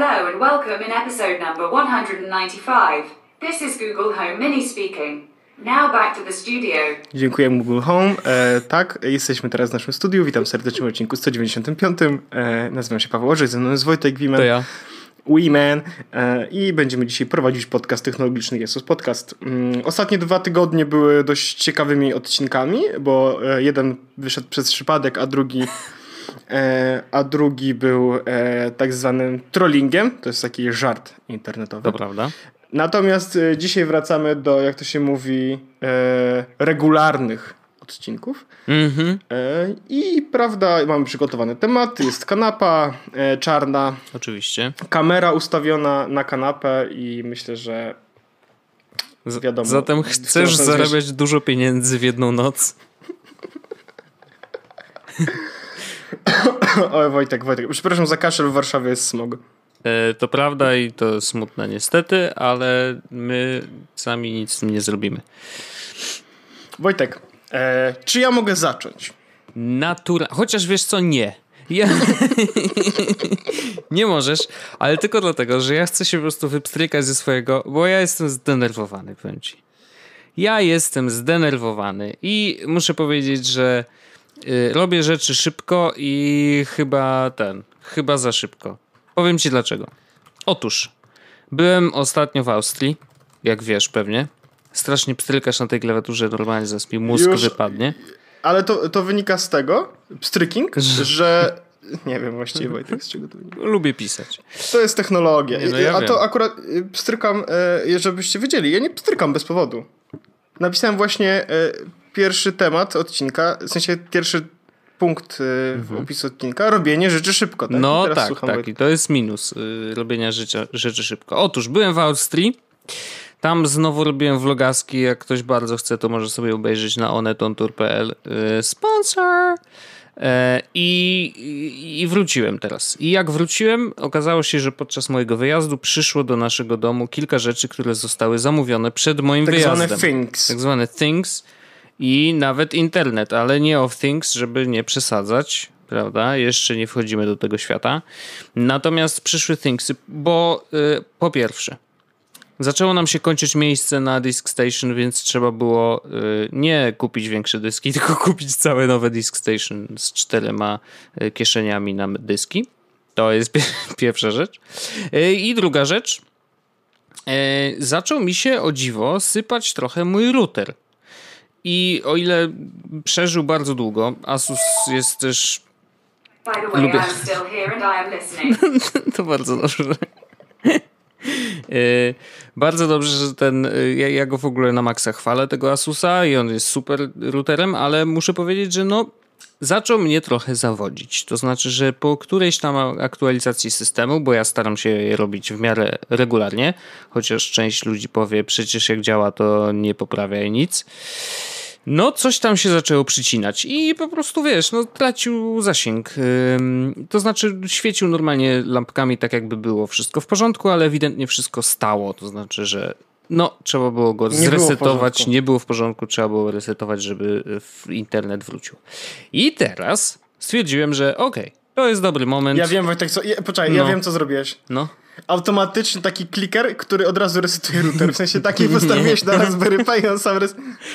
Hello and welcome in episode number 195. This is Google Home Mini speaking. Now back to the studio. Dziękuję Google Home. Tak, jesteśmy teraz w naszym studiu. Witam serdecznie w odcinku 195. Nazywam się Paweł Orześ, ze mną jest Wojtek Wiman. To ja. Wiman. I będziemy dzisiaj prowadzić podcast technologiczny Jesus Podcast. Ostatnie 2 tygodnie były dość ciekawymi odcinkami, bo jeden wyszedł przez przypadek, a drugi był tak zwanym trollingiem. To jest taki żart internetowy. To prawda. Natomiast dzisiaj wracamy do, jak to się mówi, regularnych odcinków. Mm-hmm. I prawda, mamy przygotowane tematy. Jest kanapa czarna. Oczywiście. Kamera ustawiona na kanapę i myślę, że wiadomo. Zatem chcesz zarabiać dużo pieniędzy w jedną noc? Oj, Wojtek. Przepraszam za kaszel, w Warszawie jest smog. To prawda i to smutne niestety, ale my sami nic z tym nie zrobimy. Wojtek, czy ja mogę zacząć? Chociaż wiesz co, nie. Ja... nie możesz, ale tylko dlatego, że ja chcę się po prostu wypstrykać ze swojego, bo ja jestem zdenerwowany, powiem ci. Ja jestem zdenerwowany i muszę powiedzieć, że robię rzeczy szybko i chyba za szybko. Powiem ci dlaczego. Otóż, byłem ostatnio w Austrii, jak wiesz pewnie. Strasznie pstrykasz na tej klawiaturze, normalnie zaspij, mózg już wypadnie. Ale to wynika z tego, pstryking, że... Nie wiem właściwie, Wojtek, z czego to wynika. Lubię pisać. To jest technologia. Nie, no ja wiem. To akurat pstrykam, żebyście wiedzieli, ja nie pstrykam bez powodu. Napisałem właśnie... Pierwszy temat odcinka, w sensie pierwszy punkt opisu odcinka, robienie rzeczy szybko. Tak? No tak, i to jest minus robienia rzeczy szybko. Otóż byłem w Austrii, tam znowu robiłem vlogaski, jak ktoś bardzo chce, to może sobie obejrzeć na onetontour.pl, sponsor. I wróciłem teraz. I jak wróciłem, okazało się, że podczas mojego wyjazdu przyszło do naszego domu kilka rzeczy, które zostały zamówione przed moim wyjazdem. Tak zwane things. I nawet internet, ale nie of things, żeby nie przesadzać, prawda? Jeszcze nie wchodzimy do tego świata. Natomiast przyszły thingsy, bo po pierwsze, zaczęło nam się kończyć miejsce na Disk Station, więc trzeba było nie kupić większe dyski, tylko kupić całe nowe Disk Station z 4 kieszeniami na dyski. To jest pierwsza rzecz. I druga rzecz, zaczął mi się o dziwo sypać trochę mój router. I o ile przeżył bardzo długo, Asus jest też... By the way, lubię. I'm still here and I am listening. To bardzo dobrze. Bardzo dobrze, że ten... Ja go w ogóle na maksa chwalę, tego Asusa, i on jest super routerem, ale muszę powiedzieć, że no... Zaczął mnie trochę zawodzić. To znaczy, że po którejś tam aktualizacji systemu, bo ja staram się je robić w miarę regularnie, chociaż część ludzi powie, przecież jak działa, to nie poprawiaj nic. No coś tam się zaczęło przycinać i po prostu wiesz, no tracił zasięg. To znaczy świecił normalnie lampkami, tak jakby było wszystko w porządku, ale ewidentnie wszystko stało. To znaczy, że no trzeba było go zresetować, nie było w porządku, trzeba było resetować, żeby internet wrócił. I teraz stwierdziłem, że okej, to jest dobry moment. Ja wiem, Wojtek, ja wiem, co zrobiłeś. No. Automatyczny taki kliker, który od razu resetuje router. W sensie takiej postawiłeś na Raspberry Pi i on sam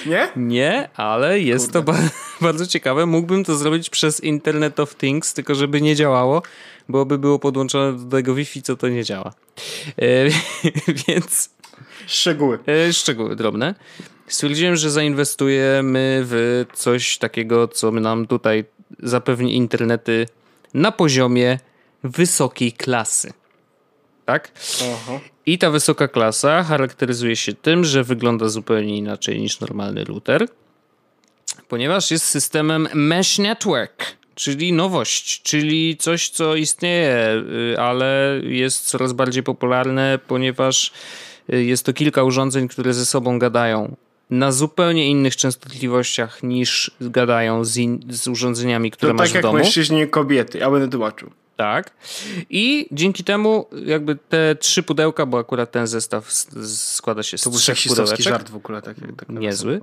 Nie? Nie, ale jest to bardzo ciekawe. Mógłbym to zrobić przez Internet of Things, tylko żeby nie działało, bo by było podłączone do tego Wi-Fi, co to nie działa. Więc... Szczegóły drobne. Stwierdziłem, że zainwestujemy w coś takiego, co nam tutaj zapewni internety na poziomie wysokiej klasy. Tak? Aha. I ta wysoka klasa charakteryzuje się tym, że wygląda zupełnie inaczej niż normalny router, ponieważ jest systemem Mesh Network, czyli nowość, czyli coś, co istnieje, ale jest coraz bardziej popularne, ponieważ jest to kilka urządzeń, które ze sobą gadają na zupełnie innych częstotliwościach niż gadają z urządzeniami, które masz w domu. To tak jak mężczyźni i kobiety, ja będę tłumaczył. Tak. I dzięki temu jakby te trzy pudełka, bo akurat ten zestaw składa się z trzech pudełeczek. To był żart w ogóle. Tak niezły.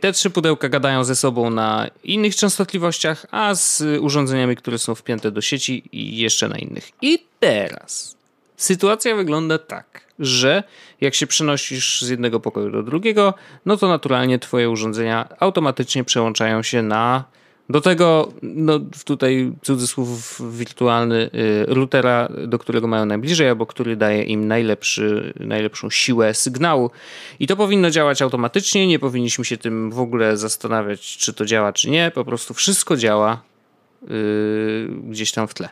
Te trzy pudełka gadają ze sobą na innych częstotliwościach, a z urządzeniami, które są wpięte do sieci i jeszcze na innych. I teraz sytuacja wygląda tak, że jak się przenosisz z jednego pokoju do drugiego, no to naturalnie twoje urządzenia automatycznie przełączają się na... Do tego, no tutaj cudzysłów wirtualny, routera, do którego mają najbliżej, albo który daje im najlepszą siłę sygnału. I to powinno działać automatycznie, nie powinniśmy się tym w ogóle zastanawiać, czy to działa, czy nie. Po prostu wszystko działa gdzieś tam w tle.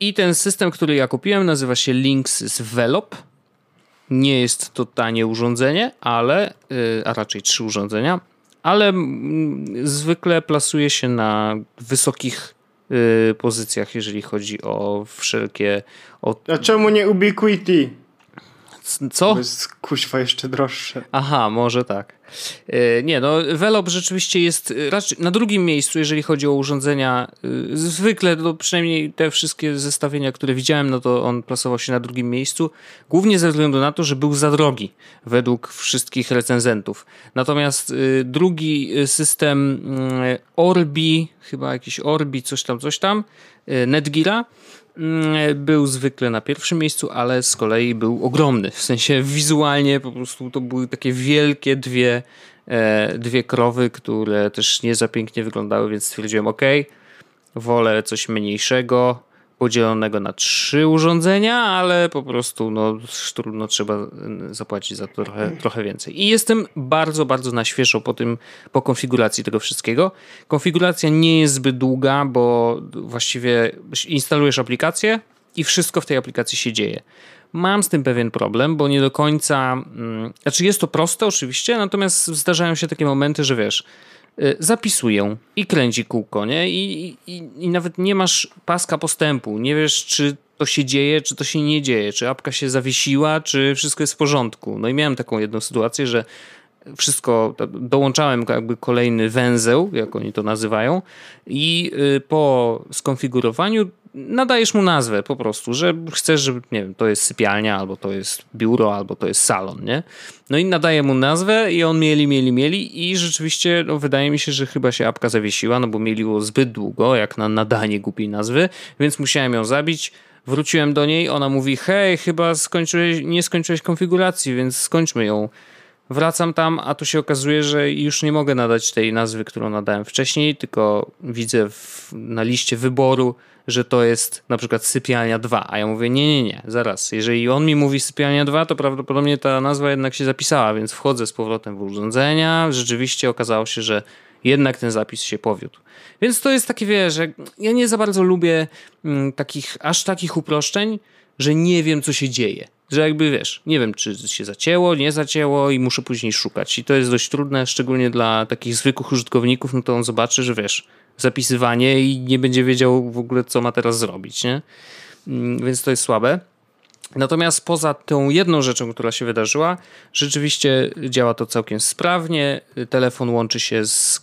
I ten system, który ja kupiłem, nazywa się Linksys Velop. Nie jest to tanie urządzenie, ale, a raczej trzy urządzenia, ale zwykle plasuje się na wysokich pozycjach, jeżeli chodzi o wszelkie... A czemu nie Ubiquiti? Co? To jest kuźwa jeszcze droższe. Aha, może tak. Nie, no Velop rzeczywiście jest raczej na drugim miejscu, jeżeli chodzi o urządzenia. Zwykle, no, przynajmniej te wszystkie zestawienia, które widziałem, no to on plasował się na drugim miejscu. Głównie ze względu na to, że był za drogi według wszystkich recenzentów. Natomiast drugi system Orbi, chyba jakiś Orbi, coś tam, Netgeara, był zwykle na pierwszym miejscu, ale z kolei był ogromny. W sensie wizualnie po prostu to były takie wielkie dwie krowy, które też nie za pięknie wyglądały, więc stwierdziłem, ok, wolę coś mniejszego, podzielonego na trzy urządzenia, ale po prostu no, trudno, trzeba zapłacić za to trochę więcej. I jestem bardzo, bardzo na świeżo po konfiguracji tego wszystkiego. Konfiguracja nie jest zbyt długa, bo właściwie instalujesz aplikację i wszystko w tej aplikacji się dzieje. Mam z tym pewien problem, bo nie do końca... Znaczy jest to proste oczywiście, natomiast zdarzają się takie momenty, że wiesz... zapisuję i kręci kółko, nie? I nawet nie masz paska postępu, nie wiesz, czy to się dzieje, czy to się nie dzieje, czy apka się zawiesiła, czy wszystko jest w porządku. No i miałem taką jedną sytuację, że wszystko, dołączałem jakby kolejny węzeł, jak oni to nazywają, i po skonfigurowaniu nadajesz mu nazwę po prostu, że chcesz, żeby, nie wiem, to jest sypialnia, albo to jest biuro, albo to jest salon, nie? No i nadaję mu nazwę i on mieli i rzeczywiście, no, wydaje mi się, że chyba się apka zawiesiła, no bo mieliło zbyt długo, jak na nadanie głupiej nazwy, więc musiałem ją zabić. Wróciłem do niej, ona mówi, hej, chyba nie skończyłeś konfiguracji, więc skończmy ją. Wracam tam, a tu się okazuje, że już nie mogę nadać tej nazwy, którą nadałem wcześniej, tylko widzę na liście wyboru, że to jest na przykład sypialnia 2, a ja mówię nie, zaraz, jeżeli on mi mówi sypialnia 2, to prawdopodobnie ta nazwa jednak się zapisała, więc wchodzę z powrotem w urządzenia, rzeczywiście okazało się, że jednak ten zapis się powiódł. Więc to jest takie, wiesz, że ja nie za bardzo lubię aż takich uproszczeń, że nie wiem, co się dzieje. Że jakby, wiesz, nie wiem, czy się zacięło, nie zacięło i muszę później szukać. I to jest dość trudne, szczególnie dla takich zwykłych użytkowników, no to on zobaczy, że wiesz, zapisywanie i nie będzie wiedział w ogóle, co ma teraz zrobić, nie? Więc to jest słabe. Natomiast poza tą jedną rzeczą, która się wydarzyła, rzeczywiście działa to całkiem sprawnie. Telefon łączy się z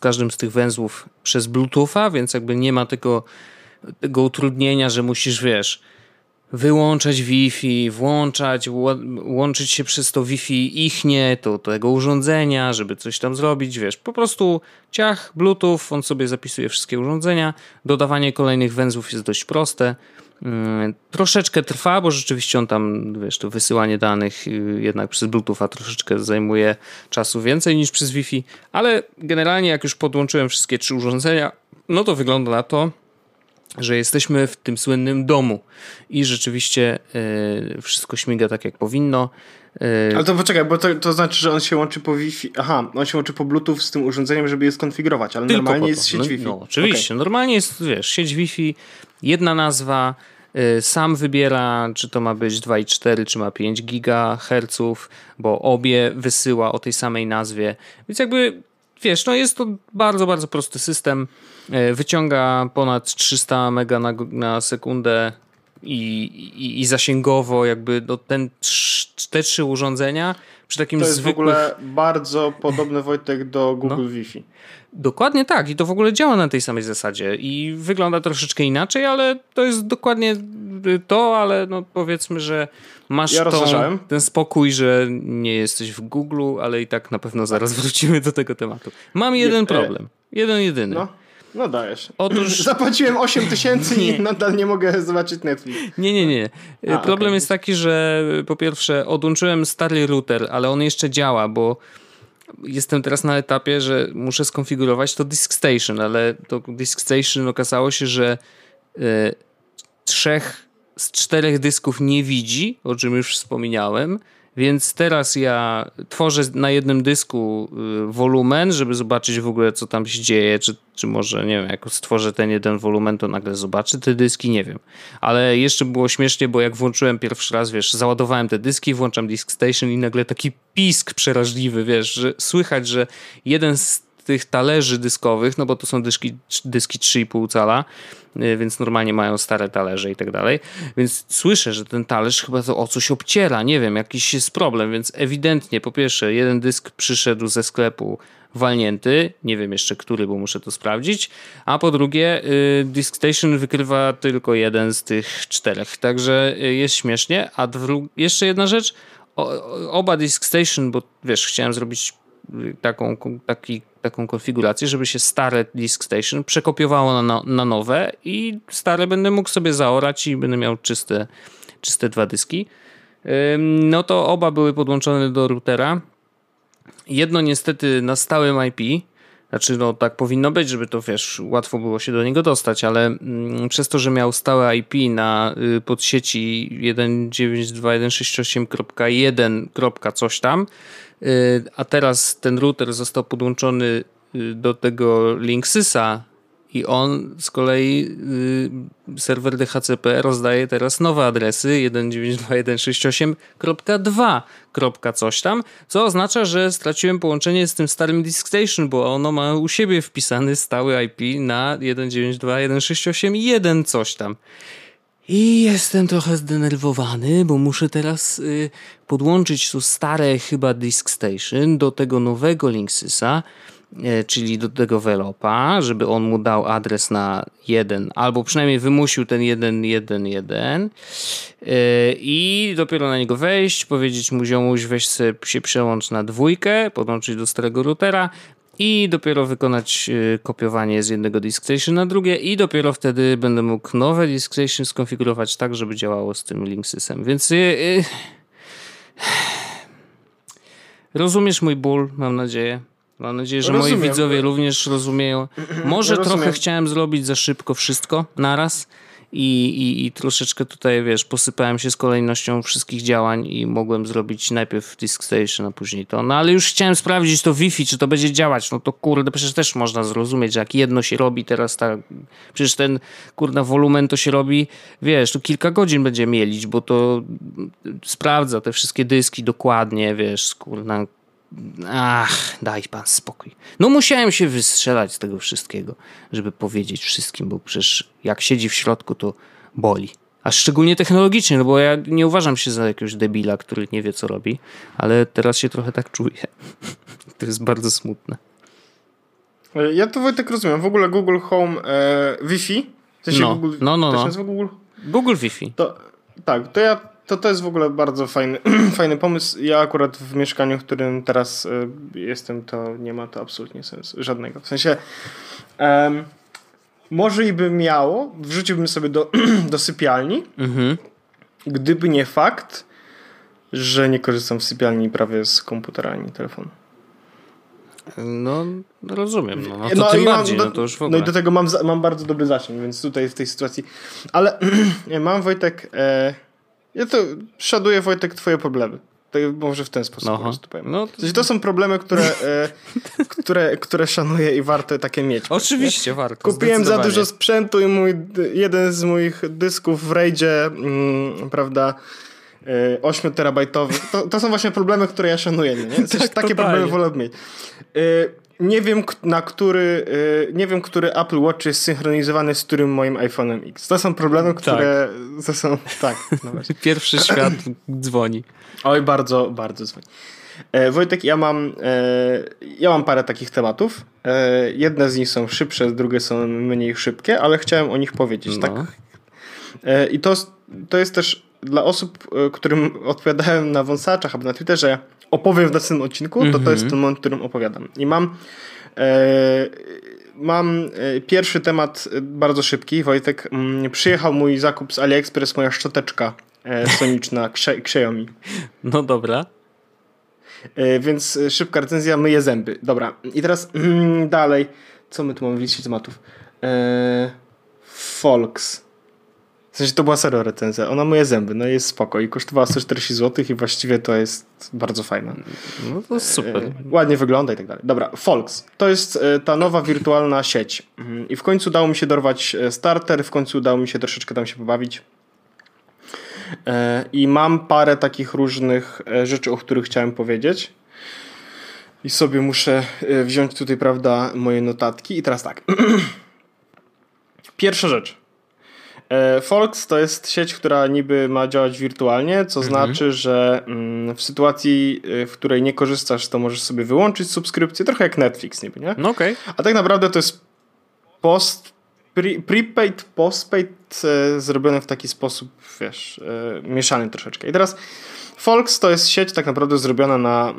każdym z tych węzłów przez Bluetootha, więc jakby nie ma tego utrudnienia, że musisz, wiesz... wyłączać Wi-Fi, włączać, łączyć się przez to Wi-Fi ichnie, to tego urządzenia, żeby coś tam zrobić, wiesz, po prostu ciach, Bluetooth, on sobie zapisuje wszystkie urządzenia, dodawanie kolejnych węzłów jest dość proste, troszeczkę trwa, bo rzeczywiście on tam, wiesz, to wysyłanie danych jednak przez Bluetootha troszeczkę zajmuje czasu więcej niż przez Wi-Fi, ale generalnie jak już podłączyłem wszystkie trzy urządzenia, no to wygląda na to, że jesteśmy w tym słynnym domu i rzeczywiście wszystko śmiga tak, jak powinno. Ale to poczekaj, bo to znaczy, że on się łączy po Wi-Fi. Aha, on się łączy po Bluetooth z tym urządzeniem, żeby je skonfigurować, ale tylko normalnie jest sieć Wi-Fi. No, oczywiście, okay. Normalnie jest, wiesz, sieć Wi-Fi, jedna nazwa, sam wybiera, czy to ma być 2,4, czy ma 5 GHz, bo obie wysyła o tej samej nazwie, więc jakby... Wiesz, no jest to bardzo, bardzo prosty system. Wyciąga ponad 300 mega na sekundę i zasięgowo jakby no te trzy urządzenia Przy takim to jest zwykłych... w ogóle bardzo podobny, Wojtek, do Google Wi-Fi. Dokładnie tak. I to w ogóle działa na tej samej zasadzie. I wygląda troszeczkę inaczej, ale to jest dokładnie to, ale no powiedzmy, że masz ten spokój, że nie jesteś w Google, ale i tak na pewno zaraz wrócimy do tego tematu. Mam jeden problem. Jeden jedyny. No dajesz. Otóż... Zapłaciłem 8 000 i nadal nie mogę zobaczyć Netflix. Nie. Problem jest taki, że po pierwsze odłączyłem stary router, ale on jeszcze działa, bo jestem teraz na etapie, że muszę skonfigurować to Disk Station, ale to Disk Station okazało się, że 3 z 4 dysków nie widzi, o czym już wspomniałem. Więc teraz ja tworzę na jednym dysku wolumen, żeby zobaczyć w ogóle, co tam się dzieje, czy może, nie wiem, jak stworzę ten jeden wolumen, to nagle zobaczy te dyski, nie wiem. Ale jeszcze było śmiesznie, bo jak włączyłem pierwszy raz, wiesz, załadowałem te dyski, włączam Disk Station i nagle taki pisk przeraźliwy, wiesz, że słychać, że jeden z tych talerzy dyskowych, no bo to są dyski 3,5 cala, więc normalnie mają stare talerze i tak dalej, więc słyszę, że ten talerz chyba to o coś obciera, nie wiem, jakiś jest problem, więc ewidentnie po pierwsze jeden dysk przyszedł ze sklepu walnięty, nie wiem jeszcze który, bo muszę to sprawdzić, a po drugie Disk Station wykrywa tylko jeden z tych 4, także jest śmiesznie, a jeszcze jedna rzecz, oba Disk Station, bo wiesz, chciałem zrobić taką konfigurację, żeby się stare Disk Station przekopiowało na nowe i stare będę mógł sobie zaorać i będę miał czyste 2 dyski. No to oba były podłączone do routera. Jedno niestety na stałym IP, znaczy no tak powinno być, żeby to wiesz, łatwo było się do niego dostać, ale przez to, że miał stałe IP na podsieci 192.168.1. coś tam, a teraz ten router został podłączony do tego Linksysa i on z kolei serwer DHCP rozdaje teraz nowe adresy 192.168.2. coś tam, co oznacza, że straciłem połączenie z tym starym Disk Station, bo ono ma u siebie wpisany stały IP na 192.168.1. coś tam. I jestem trochę zdenerwowany, bo muszę teraz podłączyć tu stare chyba Disk Station do tego nowego Linksysa, czyli do tego Velopa, żeby on mu dał adres na 1, albo przynajmniej wymusił ten 1.1.1 i dopiero na niego wejść, powiedzieć mu ziomuś, weź sobie, się przełącz na 2, podłączyć do starego routera i dopiero wykonać kopiowanie z jednego Disk Station na drugie i dopiero wtedy będę mógł nowe Disk Station skonfigurować tak, żeby działało z tym Linksysem. Więc rozumiesz mój ból, mam nadzieję. Mam nadzieję, że moi widzowie również rozumieją. Może trochę chciałem zrobić za szybko wszystko naraz i troszeczkę tutaj, wiesz, posypałem się z kolejnością wszystkich działań i mogłem zrobić najpierw Disk Station, a później to. No ale już chciałem sprawdzić to Wi-Fi, czy to będzie działać. No to kurde, przecież też można zrozumieć, że jak jedno się robi teraz, przecież ten kurna wolumen to się robi, wiesz, tu kilka godzin będzie mielić, bo to sprawdza te wszystkie dyski dokładnie, wiesz, kurna. Ach, daj pan spokój. No musiałem się wystrzelać z tego wszystkiego, żeby powiedzieć wszystkim, bo przecież jak siedzi w środku, to boli. A szczególnie technologicznie, no bo ja nie uważam się za jakiegoś debila, który nie wie co robi, ale teraz się trochę tak czuję. To jest bardzo smutne. Ja to, Wojtek, rozumiem. W ogóle Google Home Wi-Fi. Google Wi-Fi. To ja... To jest w ogóle bardzo fajny pomysł. Ja akurat w mieszkaniu, w którym teraz jestem, to nie ma to absolutnie sensu żadnego. W sensie może i by miało, wrzuciłbym sobie do sypialni, gdyby nie fakt, że nie korzystam w sypialni prawie z komputera ani telefonu. No, rozumiem. No i do tego mam bardzo dobry zasięg, więc tutaj w tej sytuacji... Ale mam, Wojtek... Ja to szanuję, Wojtek, twoje problemy. To może w ten sposób po prostu powiem. No to... to są problemy, które szanuję i warto takie mieć. Oczywiście, nie? Warto. Kupiłem za dużo sprzętu i jeden z moich dysków w RAIDzie, 8-terabajtowy. To są właśnie problemy, które ja szanuję. Nie? Tak, takie problemy wolę mieć. Nie wiem, który Apple Watch jest synchronizowany z którym moim iPhone'em X. To są problemy, które... To są, tak. No Pierwszy świat dzwoni. Oj, bardzo, bardzo dzwoni. Wojtek, ja mam parę takich tematów. Jedne z nich są szybsze, drugie są mniej szybkie, ale chciałem o nich powiedzieć. No. Tak? I to jest też dla osób, którym odpowiadałem na wąsaczach albo na Twitterze, opowiem w następnym odcinku, to jest ten moment, w którym opowiadam. I mam pierwszy temat bardzo szybki. Wojtek, przyjechał mój zakup z AliExpress, moja szczoteczka soniczna Xiaomi. No dobra. Więc szybka recenzja, myję zęby. Dobra, i teraz dalej. Co my tu mamy w liście tematów? Folks. W sensie to była serio recenzja. Ona myje zęby, no jest spoko. I kosztowała 140 zł i właściwie to jest bardzo fajne. No to super. Ładnie wygląda i tak dalej. Dobra, Folks. To jest ta nowa wirtualna sieć. I w końcu udało mi się dorwać starter, w końcu udało mi się troszeczkę tam się pobawić. I mam parę takich różnych rzeczy, o których chciałem powiedzieć. I sobie muszę wziąć tutaj, prawda, moje notatki. I teraz tak. Pierwsza rzecz. Folks to jest sieć, która niby ma działać wirtualnie, co znaczy, że w sytuacji, w której nie korzystasz, to możesz sobie wyłączyć subskrypcję, trochę jak Netflix niby, nie? No okej. A tak naprawdę to jest prepaid, postpaid zrobione w taki sposób, wiesz, mieszany troszeczkę. I teraz Folks to jest sieć tak naprawdę zrobiona na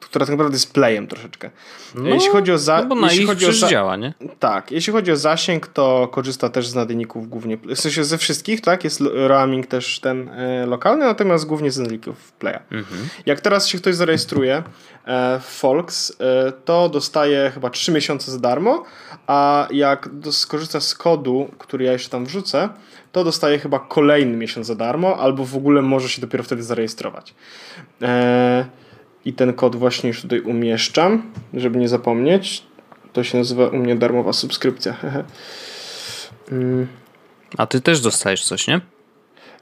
która tak naprawdę jest playem troszeczkę. No, jeśli chodzi o no bo na jeśli ich chodzi o działa, nie? Tak, jeśli chodzi o zasięg, to korzysta też z nadajników głównie, w sensie ze wszystkich, tak? Jest roaming też ten lokalny, natomiast głównie z nadajników playa. Jak teraz się ktoś zarejestruje w Folks, to dostaje chyba 3 miesiące za darmo, a jak skorzysta z kodu, który ja jeszcze tam wrzucę, to dostaje chyba kolejny miesiąc za darmo, albo w ogóle może się dopiero wtedy zarejestrować. I ten kod właśnie już tutaj umieszczam, żeby nie zapomnieć. To się nazywa u mnie darmowa subskrypcja. A ty też dostajesz coś, nie?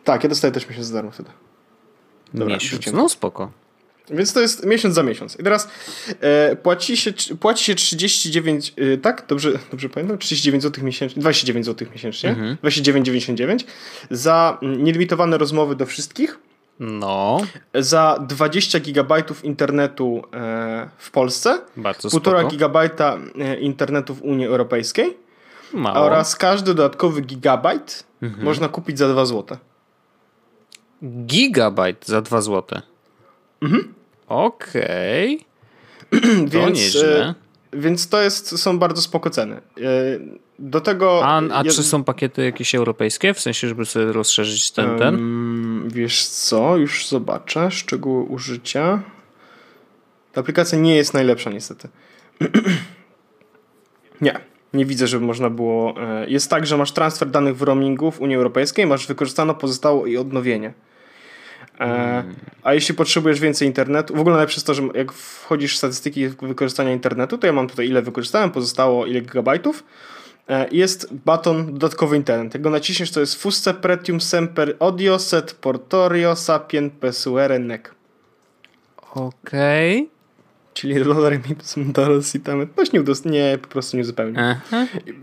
Tak, ja dostaję też miesiąc za darmo wtedy. Dobra, miesiąc, no spoko. Więc to jest miesiąc za miesiąc. I teraz płaci się 39, tak? Dobrze pamiętam? 39 zł miesięcznie, 29 zł miesięcznie, 29,99 za nielimitowane rozmowy do wszystkich. No. Za 20 gigabajtów internetu w Polsce. Bardzo spoko. 1,5 gigabajta internetu w Unii Europejskiej. Mało. Oraz każdy dodatkowy gigabajt można kupić za 2 zł. Gigabajt za 2 zł. Okej. Okay. Więc to są bardzo spoko ceny. Do tego... A czy są pakiety jakieś europejskie? W sensie, żeby sobie rozszerzyć ten? Wiesz co? Już zobaczę. Szczegóły użycia. Ta aplikacja nie jest najlepsza niestety. Nie widzę, żeby można było... Jest tak, że masz transfer danych w roamingu w Unii Europejskiej, masz wykorzystano, pozostało i odnowienie. A jeśli potrzebujesz więcej internetu, w ogóle najlepsze jest to, że jak wchodzisz w statystyki wykorzystania internetu, to ja mam tutaj ile wykorzystałem, pozostało ile gigabajtów. Jest baton dodatkowy internet. Jak go naciśniesz, to jest Fusce Pretium Semper Odio Set Portorio Sapien Pesuere Nec. Okej. Czyli $1 i tam po prostu nie uzupełnia.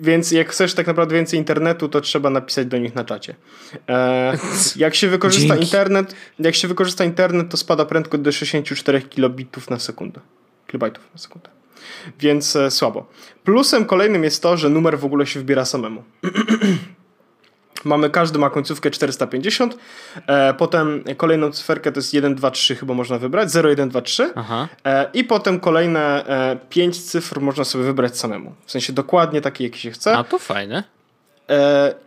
Więc jak chcesz tak naprawdę więcej internetu, to trzeba napisać do nich na czacie. Jak się wykorzysta internet, to spada prędkość do 64 kilobitów na sekundę. Kilobajtów na sekundę. Więc słabo. Plusem kolejnym jest to, że numer w ogóle się wybiera samemu. Każdy ma końcówkę 450, potem kolejną cyferkę to jest 1, 2, 3 chyba można wybrać, 0, 1, 2, 3 i potem kolejne 5 cyfr można sobie wybrać samemu. W sensie dokładnie taki, jaki się chce. A to fajne.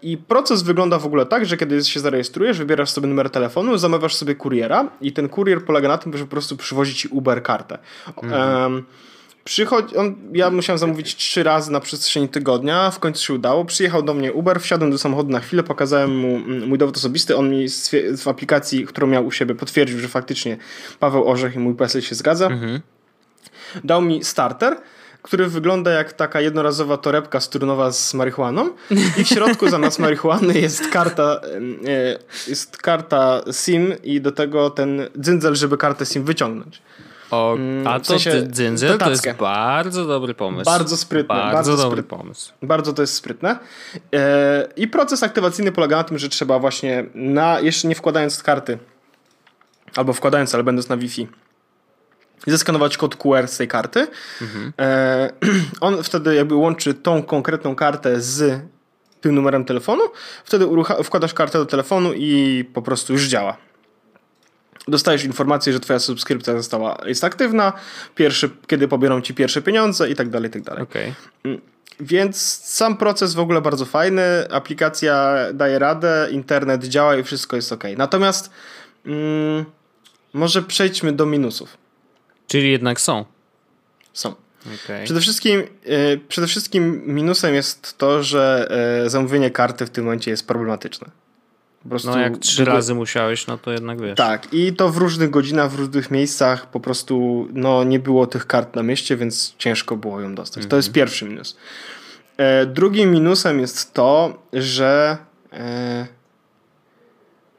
I proces wygląda w ogóle tak, że kiedy się zarejestrujesz, wybierasz sobie numer telefonu, zamawiasz sobie kuriera i ten kurier polega na tym, że po prostu przywozi ci Uber kartę. Ja musiałem zamówić 3 razy na przestrzeni tygodnia, w końcu się udało, przyjechał do mnie Uber, wsiadłem do samochodu na chwilę, pokazałem mu mój dowód osobisty, on mi w aplikacji, którą miał u siebie, potwierdził, że faktycznie Paweł Orzech i mój PESEL się zgadza. Dał mi starter, który wygląda jak taka jednorazowa torebka strunowa z marihuaną i w środku zamiast marihuany jest karta SIM i do tego ten dzyndzel, żeby kartę SIM wyciągnąć. Dzyndzel to jest bardzo dobry pomysł. Bardzo sprytny. Bardzo dobry pomysł. Bardzo to jest sprytne. I proces aktywacyjny polega na tym, że trzeba właśnie jeszcze nie wkładając karty albo wkładając, ale będąc na Wi-Fi, zeskanować kod QR z tej karty. Mhm. On wtedy jakby łączy tą konkretną kartę z tym numerem telefonu, wtedy wkładasz kartę do telefonu i po prostu już działa. Dostajesz informację, że twoja subskrypcja jest aktywna, kiedy pobierą ci pierwsze pieniądze i tak dalej, i tak dalej. Okay. Więc sam proces w ogóle bardzo fajny, aplikacja daje radę, internet działa i wszystko jest ok. Natomiast może przejdźmy do minusów. Czyli jednak są. Są. Okay. Przede wszystkim minusem jest to, że zamówienie karty w tym momencie jest problematyczne. Po prostu jak 3 razy musiałeś, no to jednak wiesz. Tak, i to w różnych godzinach, w różnych miejscach po prostu nie było tych kart na mieście, więc ciężko było ją dostać. Mhm. To jest pierwszy minus. Drugim minusem jest to, że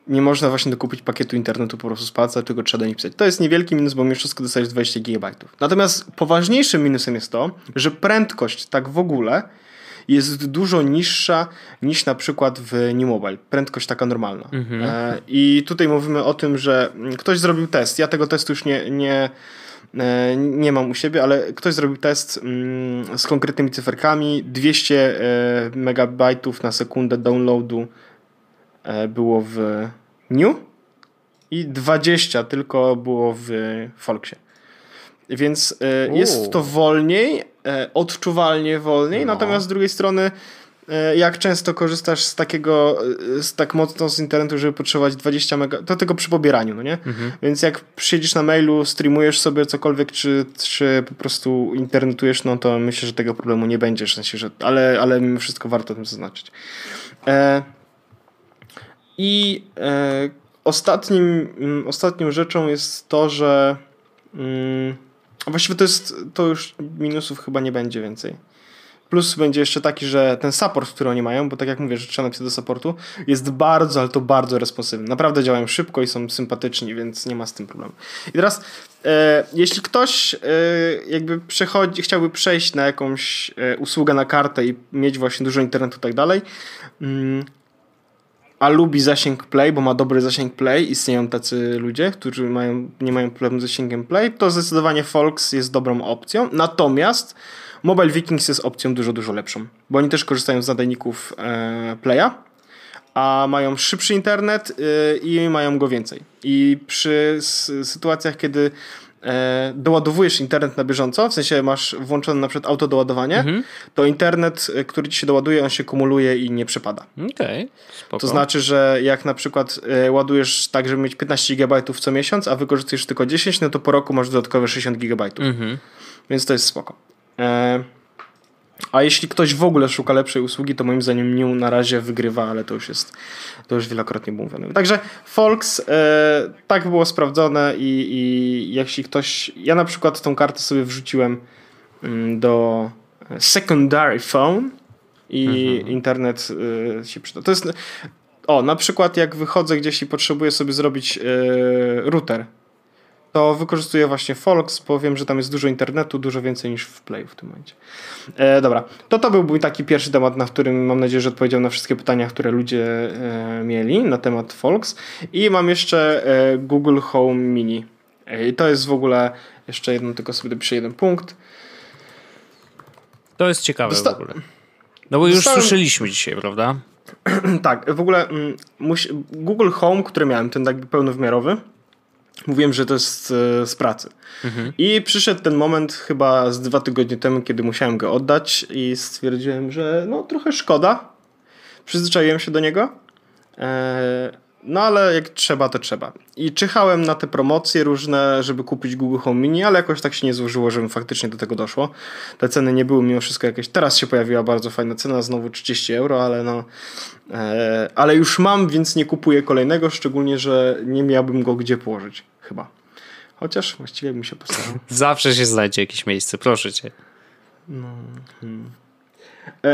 nie można właśnie dokupić pakietu internetu po prostu z palca, tylko trzeba do nich pisać. To jest niewielki minus, bo mimo wszystko dostajesz 20 GB. Natomiast poważniejszym minusem jest to, że prędkość tak w ogóle jest dużo niższa niż na przykład w New Mobile. Prędkość taka normalna. Mhm. I tutaj mówimy o tym, że ktoś zrobił test. Ja tego testu już nie mam u siebie, ale ktoś zrobił test z konkretnymi cyferkami. 200 megabajtów na sekundę downloadu było w New i 20 tylko było w Folksie. Więc jest to wolniej, odczuwalnie wolniej, natomiast z drugiej strony jak często korzystasz z takiego, tak mocno z internetu, żeby potrzebować 20 mega, to tylko przy pobieraniu, no nie? Mhm. Więc jak siedzisz na mailu, streamujesz sobie cokolwiek, czy po prostu internetujesz, no to myślę, że tego problemu nie będzie, w sensie, że, ale mimo wszystko warto o tym zaznaczyć. Ostatnią rzeczą jest to, że właściwie to już minusów chyba nie będzie więcej. Plus będzie jeszcze taki, że ten support, który oni mają, bo tak jak mówię, że trzeba napisać do supportu, jest bardzo, ale to bardzo responsywny. Naprawdę działają szybko i są sympatyczni, więc nie ma z tym problemu. I teraz, jeśli ktoś jakby chciałby przejść na jakąś usługę na kartę i mieć właśnie dużo internetu i tak dalej, a lubi zasięg Play, bo ma dobry zasięg Play, istnieją tacy ludzie, którzy nie mają problemu z zasięgiem Play, to zdecydowanie Folks jest dobrą opcją. Natomiast Mobile Vikings jest opcją dużo, dużo lepszą, bo oni też korzystają z nadajników Playa, a mają szybszy internet i mają go więcej. I przy sytuacjach, kiedy doładowujesz internet na bieżąco, w sensie masz włączone na przykład auto doładowanie, to internet, który ci się doładuje, on się kumuluje i nie przepada. Okej, spoko. To znaczy, że jak na przykład ładujesz tak, żeby mieć 15 GB co miesiąc, a wykorzystujesz tylko 10, no to po roku masz dodatkowe 60 GB. Więc to jest spoko. A jeśli ktoś w ogóle szuka lepszej usługi, to moim zdaniem New na razie wygrywa, ale to już wielokrotnie mówione. Także Folks, tak było sprawdzone i jeśli ktoś... Ja na przykład tą kartę sobie wrzuciłem do secondary phone i internet się przyda. To jest... na przykład jak wychodzę gdzieś i potrzebuję sobie zrobić router, to wykorzystuję właśnie Folks, bo wiem, że tam jest dużo internetu, dużo więcej niż w Playu w tym momencie. Dobra, to był mój taki pierwszy temat, na którym mam nadzieję, że odpowiedziałem na wszystkie pytania, które ludzie mieli na temat Folks. I mam jeszcze Google Home Mini. I to jest w ogóle, jeszcze jedno, tylko sobie dopiszę jeden punkt. To jest ciekawe w ogóle. No bo już słyszeliśmy dzisiaj, prawda? Tak, w ogóle Google Home, który miałem, ten jakby pełnowymiarowy, mówiłem, że to jest z pracy. I przyszedł ten moment chyba z 2 tygodnie temu, kiedy musiałem go oddać i stwierdziłem, że trochę szkoda. Przyzwyczaiłem się do niego. Ale jak trzeba, to trzeba. I czyhałem na te promocje różne, żeby kupić Google Home Mini, ale jakoś tak się nie złożyło, żebym faktycznie do tego doszło. Te ceny nie były mimo wszystko jakieś... Teraz się pojawiła bardzo fajna cena, znowu 30 €, ale ale już mam, więc nie kupuję kolejnego, szczególnie, że nie miałbym go gdzie położyć, chyba. Chociaż właściwie bym się postarał. Zawsze się znajdzie jakieś miejsce, proszę cię.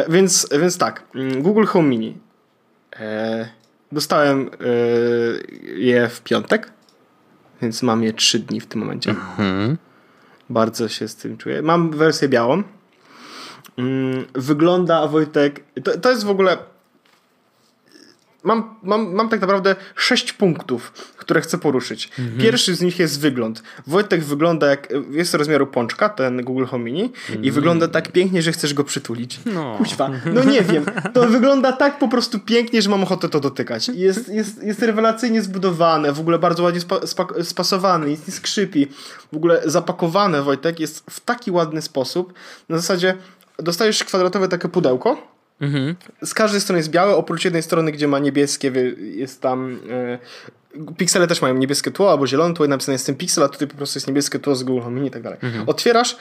Więc tak, Google Home Mini. Dostałem je w piątek, więc mam je 3 dni w tym momencie. Bardzo się z tym czuję. Mam wersję białą. Wygląda, Wojtek... To jest w ogóle... Mam tak naprawdę 6 punktów, które chcę poruszyć. Mhm. Pierwszy z nich jest wygląd. Wojtek wygląda jak... Jest rozmiaru pączka, ten Google Home Mini, i wygląda tak pięknie, że chcesz go przytulić. No. Kuźwa, no nie wiem. To wygląda tak po prostu pięknie, że mam ochotę to dotykać. Jest rewelacyjnie zbudowane, w ogóle bardzo ładnie spasowane, nic nie skrzypi. W ogóle zapakowane, Wojtek, jest w taki ładny sposób. Na zasadzie dostajesz kwadratowe takie pudełko. Mhm. Z każdej strony jest białe, oprócz jednej strony, gdzie ma niebieskie, jest tam... Piksele też mają niebieskie tło albo zielone tło i napisane jest ten piksel, a tutaj po prostu jest niebieskie tło z Google Home Mini i tak dalej. Mhm. Otwierasz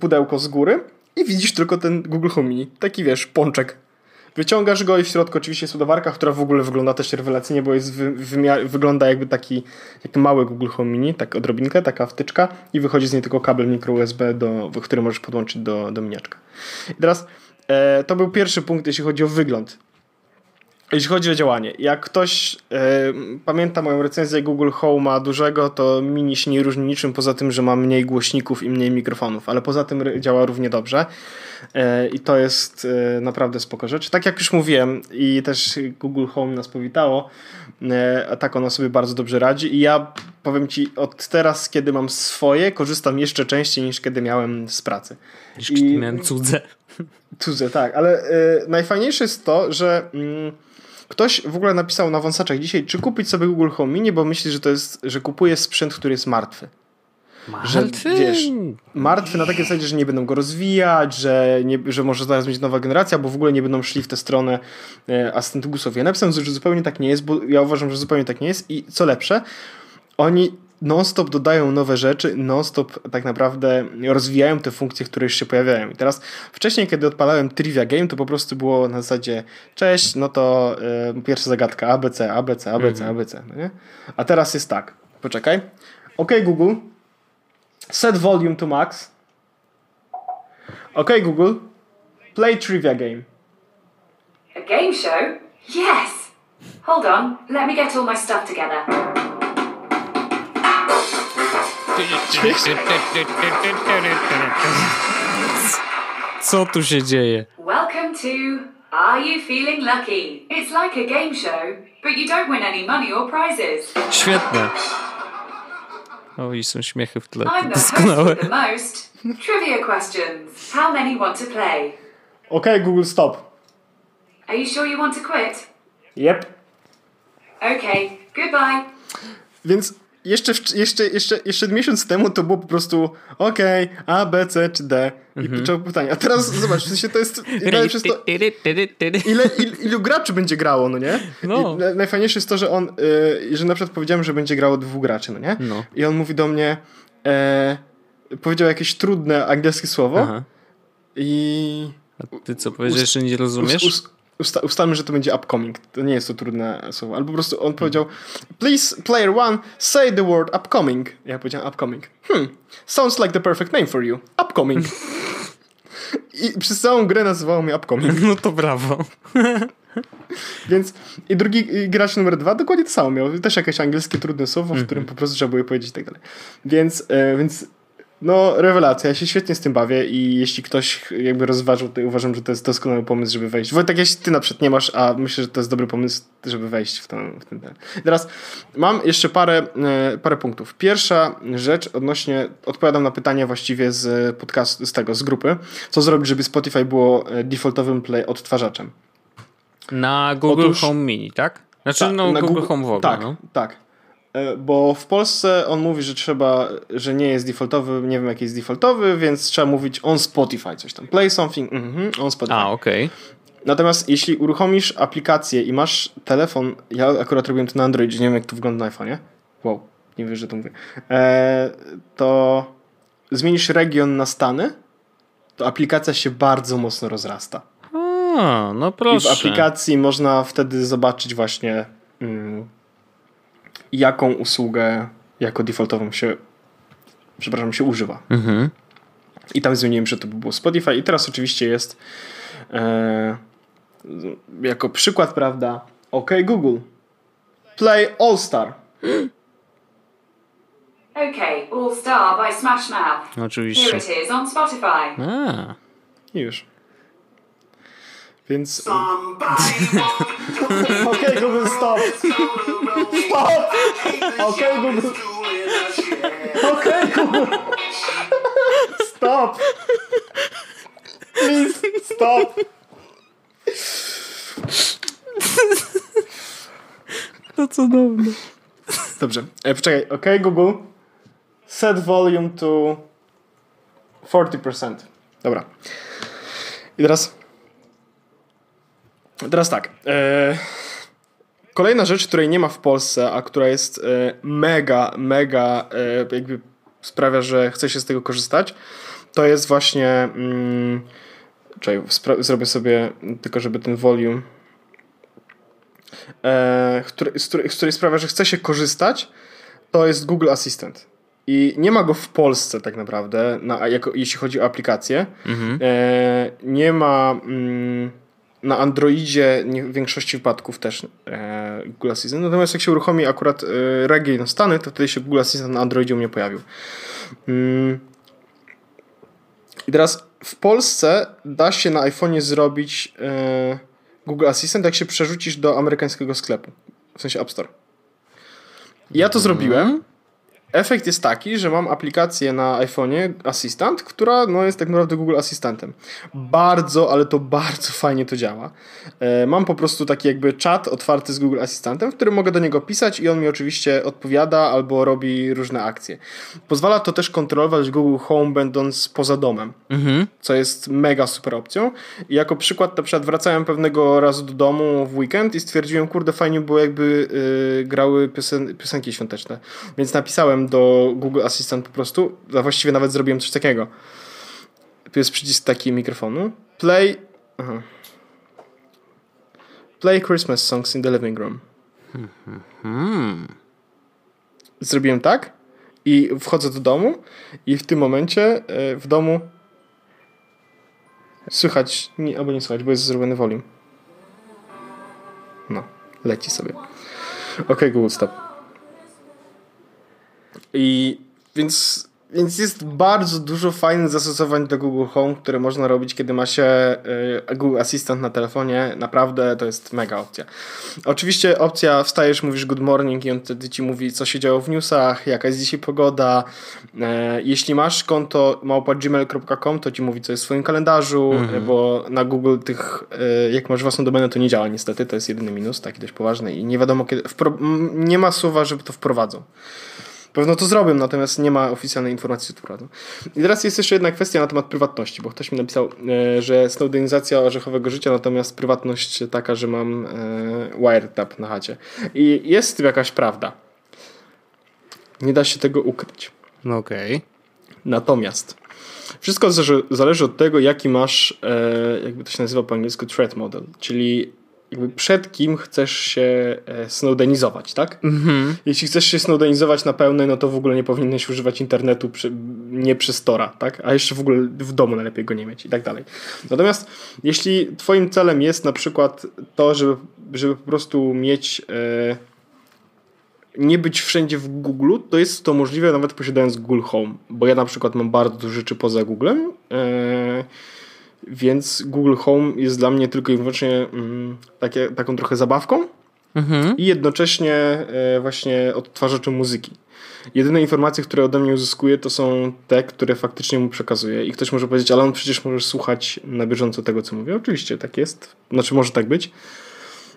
pudełko z góry i widzisz tylko ten Google Home Mini. Taki, wiesz, pączek. Wyciągasz go i w środku oczywiście jest ładowarka, która w ogóle wygląda też rewelacyjnie, bo jest wygląda jakby taki jak mały Google Home Mini, tak odrobinkę, taka wtyczka i wychodzi z niej tylko kabel mikro USB, który możesz podłączyć do miniaczka. I teraz... To był pierwszy punkt, jeśli chodzi o wygląd. Jeśli chodzi o działanie. Jak ktoś pamięta moją recenzję Google Home'a dużego, to mini się nie różni niczym, poza tym, że ma mniej głośników i mniej mikrofonów, ale poza tym działa równie dobrze. I to jest naprawdę spoko rzecz. Tak jak już mówiłem i też Google Home nas powitało, tak ono sobie bardzo dobrze radzi i ja powiem ci, od teraz, kiedy mam swoje, korzystam jeszcze częściej niż kiedy miałem z pracy. Niż kiedy miałem cudze. Cudze, tak, ale najfajniejsze jest to, że ktoś w ogóle napisał na wąsaczach dzisiaj, czy kupić sobie Google Home Mini, bo myśli, że kupuje sprzęt, który jest martwy. Martwy? Martwy na takiej zasadzie, że nie będą go rozwijać, że może zaraz będzie nowa generacja, bo w ogóle nie będą szli w tę stronę asystentów głosowych. Ja napisałem, że zupełnie tak nie jest, bo ja uważam, że zupełnie tak nie jest i co lepsze, oni non-stop dodają nowe rzeczy, non-stop tak naprawdę rozwijają te funkcje, które już się pojawiają. I teraz wcześniej, kiedy odpalałem Trivia Game, to po prostu było na zasadzie cześć, no to pierwsza zagadka ABC, ABC, ABC, ABC. No nie? A teraz jest tak. Poczekaj. OK Google, set volume to max. OK Google, play Trivia Game. A game show? Yes! Hold on, let me get all my stuff together. Co tu się dzieje? Welcome to Are You Feeling Lucky? It's like a game show, but you don't win any money or prizes. Świetne. O, i są śmiechy w tle. Doskonałe. I'm the most trivia questions. How many want to play? Okay, Google, stop. Are you sure you want to quit? Yep. Okay, goodbye. Więc Jeszcze miesiąc temu to było po prostu okej, A, B, C czy D i poczęło pytanie. A teraz zobacz, w sensie to jest przez to, ilu graczy będzie grało, no nie? No. Najfajniejsze jest to, że on, że na przykład powiedziałem, że będzie grało 2 graczy, no nie? No. I on mówi do mnie, powiedział jakieś trudne angielskie słowo. Aha. I... A ty co powiedziałeś, że nie rozumiesz? Ustalmy, że to będzie upcoming. To nie jest to trudne słowo. Albo po prostu on powiedział Please, player one, say the word upcoming. Ja powiedziałem upcoming. Sounds like the perfect name for you. Upcoming. I przez całą grę nazywało mnie upcoming. No to brawo. Więc i drugi gracz numer 2 dokładnie to samo miał. Też jakieś angielskie trudne słowo, w którym po prostu trzeba było je powiedzieć i tak dalej. Więc no, rewelacja. Ja się świetnie z tym bawię i jeśli ktoś jakby rozważył, to uważam, że to jest doskonały pomysł, żeby wejść. Bo tak jeśli ty na przykład nie masz, a myślę, że to jest dobry pomysł, żeby wejść w ten. Teraz mam jeszcze parę punktów. Pierwsza rzecz odnośnie, odpowiadam na pytanie właściwie z podcastu, z grupy. Co zrobić, żeby Spotify było defaultowym play odtwarzaczem? Na Google Home Mini, tak? Znaczy na Google Home w ogóle. Tak, no. Tak. Bo w Polsce on mówi, że trzeba, że nie jest defaultowy, nie wiem jaki jest defaultowy, więc trzeba mówić on Spotify, coś tam, play something, on Spotify. A, okej. Natomiast jeśli uruchomisz aplikację i masz telefon, ja akurat robiłem to na Androidzie, nie wiem jak to wygląda na iPhone'ie, wow, nie wiem, że to mówię, to zmienisz region na Stany, to aplikacja się bardzo mocno rozrasta. A, no proszę. I w aplikacji można wtedy zobaczyć właśnie... jaką usługę jako defaultową się używa. Mhm. I tam zmieniłem, że to było Spotify i teraz oczywiście jest jako przykład, prawda? OK Google, play All Star. OK All Star by Smash Mouth. Oczywiście. Here it is on Spotify. I już. Więc... Okej, Google, stop! Stop! Okej, Google! Okej, Google! Stop! Please, stop! To cudowne. Dobrze, poczekaj. Okej, Google, set volume to 40%. Dobra. I teraz... Teraz tak. Kolejna rzecz, której nie ma w Polsce, a która jest mega jakby sprawia, że chce się z tego korzystać, to jest właśnie... Czekaj, zrobię sobie tylko, żeby ten volume... z której sprawia, że chce się korzystać, to jest Google Assistant. I nie ma go w Polsce tak naprawdę, jeśli chodzi o aplikację. Mhm. Nie ma... Na Androidzie w większości wypadków też Google Assistant. Natomiast jak się uruchomi akurat region Stany, to wtedy się Google Assistant na Androidzie u mnie pojawił. I teraz w Polsce da się na iPhone'ie zrobić Google Assistant, jak się przerzucisz do amerykańskiego sklepu. W sensie App Store. Ja to zrobiłem. Efekt jest taki, że mam aplikację na iPhone'ie Assistant, która no, jest tak naprawdę Google Assistantem. Bardzo, ale to bardzo fajnie to działa. Mam po prostu taki jakby czat otwarty z Google Assistantem, w którym mogę do niego pisać i on mi oczywiście odpowiada albo robi różne akcje. Pozwala to też kontrolować Google Home, będąc poza domem, co jest mega super opcją. I jako przykład, na przykład wracałem pewnego razu do domu w weekend i stwierdziłem, kurde, fajnie było, jakby grały piosenki świąteczne. Więc napisałem do Google Assistant po prostu, a właściwie nawet zrobiłem coś takiego. Tu jest przycisk taki mikrofonu. Play Christmas songs in the living room. Zrobiłem tak i wchodzę do domu i w tym momencie w domu słychać, albo nie słychać, bo jest zrobiony volume. No, leci sobie. Okej, Google, stop. I więc jest bardzo dużo fajnych zastosowań do Google Home, które można robić, kiedy ma się Google Assistant na telefonie. Naprawdę to jest mega opcja. Oczywiście opcja wstajesz, mówisz good morning i on wtedy ci mówi, co się działo w newsach, jaka jest dzisiaj pogoda. Jeśli masz konto @gmail.com, to ci mówi, co jest w swoim kalendarzu, bo na Google tych, jak masz własną domenę, to nie działa niestety. To jest jedyny minus, taki dość poważny i nie wiadomo kiedy, nie ma słowa, żeby to wprowadzą. Pewno to zrobię, natomiast nie ma oficjalnej informacji o tym. I teraz jest jeszcze jedna kwestia na temat prywatności, bo ktoś mi napisał, że snowdenizacja orzechowego życia, natomiast prywatność taka, że mam wiretap na chacie. I jest w tym jakaś prawda. Nie da się tego ukryć. No okej. Natomiast wszystko zależy od tego, jaki masz, jakby to się nazywa po angielsku, threat model, czyli jakby przed kim chcesz się snowdenizować, tak? Jeśli chcesz się snowdenizować na pełne, no to w ogóle nie powinieneś używać internetu nie przez Tora, tak? A jeszcze w ogóle w domu najlepiej go nie mieć i tak dalej. Natomiast jeśli twoim celem jest na przykład to, żeby po prostu mieć nie być wszędzie w Google, to jest to możliwe nawet posiadając Google Home, bo ja na przykład mam bardzo dużo rzeczy poza Googlem, więc Google Home jest dla mnie tylko i wyłącznie taką trochę zabawką i jednocześnie właśnie odtwarzaczem muzyki. Jedyne informacje, które ode mnie uzyskuje, to są te, które faktycznie mu przekazuję. I ktoś może powiedzieć, ale on przecież może słuchać na bieżąco tego, co mówię. Oczywiście tak jest. Znaczy może tak być.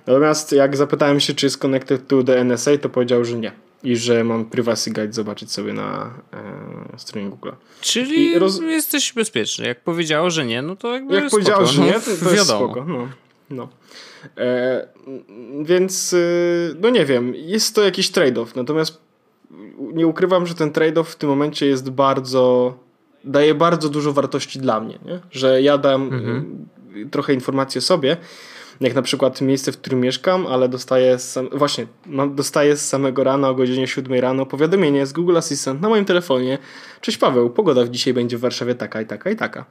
Natomiast jak zapytałem się, czy jest connected to the NSA, to powiedział, że nie. I że mam privacy guide zobaczyć sobie na stronie Google. Czyli jesteś bezpieczny. Jak powiedziało, że nie, no to jakby jak powiedziało, że nie, to wiadomo. Jest spoko. No. Więc no nie wiem. Jest to jakiś trade-off. Natomiast nie ukrywam, że ten trade-off w tym momencie jest daje bardzo dużo wartości dla mnie. Nie? Że ja dam trochę informacji o sobie, jak na przykład miejsce, w którym mieszkam, ale dostaję z samego rana o godzinie 7 rano powiadomienie z Google Assistant na moim telefonie. Cześć Paweł, pogoda dzisiaj będzie w Warszawie taka i taka i taka.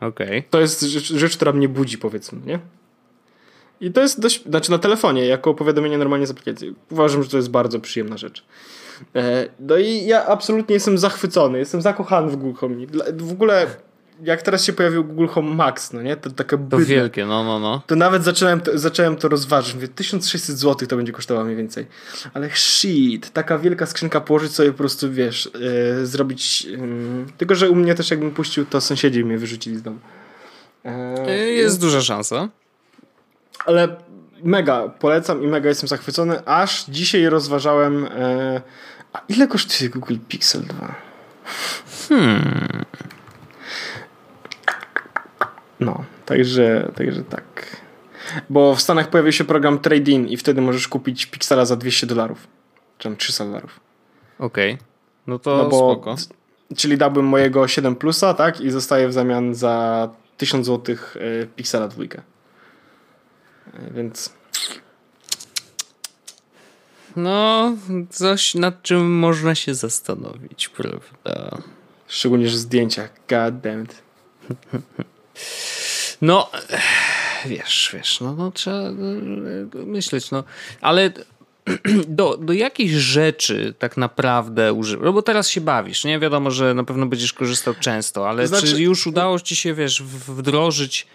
Okej. To jest rzecz, która mnie budzi, powiedzmy, nie? I to jest dość, znaczy na telefonie, jako powiadomienie normalnie z aplikacji. Uważam, że to jest bardzo przyjemna rzecz. No i ja absolutnie jestem zachwycony, jestem zakochany w Google Home. W ogóle jak teraz się pojawił Google Home Max, no nie? To takie bydło. To wielkie, no. To nawet zacząłem to rozważyć. Mówię, 1600 zł to będzie kosztowało mniej więcej. Ale shit, taka wielka skrzynka położyć sobie po prostu, wiesz, zrobić... Tylko, że u mnie też jakbym puścił, to sąsiedzi mnie wyrzucili z domu. Jest duża szansa. Ale mega polecam i mega jestem zachwycony. Aż dzisiaj rozważałem... A ile kosztuje Google Pixel 2? No, także tak. Bo w Stanach pojawił się program Trade-in i wtedy możesz kupić Pixela za $200. Czy tam $300. Okej. No to no bo, spoko. Czyli dałbym mojego 7 plusa, tak? I zostaje w zamian za 1000 zł Pixela 2. Więc... No, coś nad czym można się zastanowić, prawda? Szczególnie, że zdjęcia. God damn it. No, wiesz, no trzeba myśleć, no. Ale do jakiejś rzeczy tak naprawdę używasz? No bo teraz się bawisz, nie? Wiadomo, że na pewno będziesz korzystał często, ale znaczy... czy już udało ci się, wiesz, wdrożyć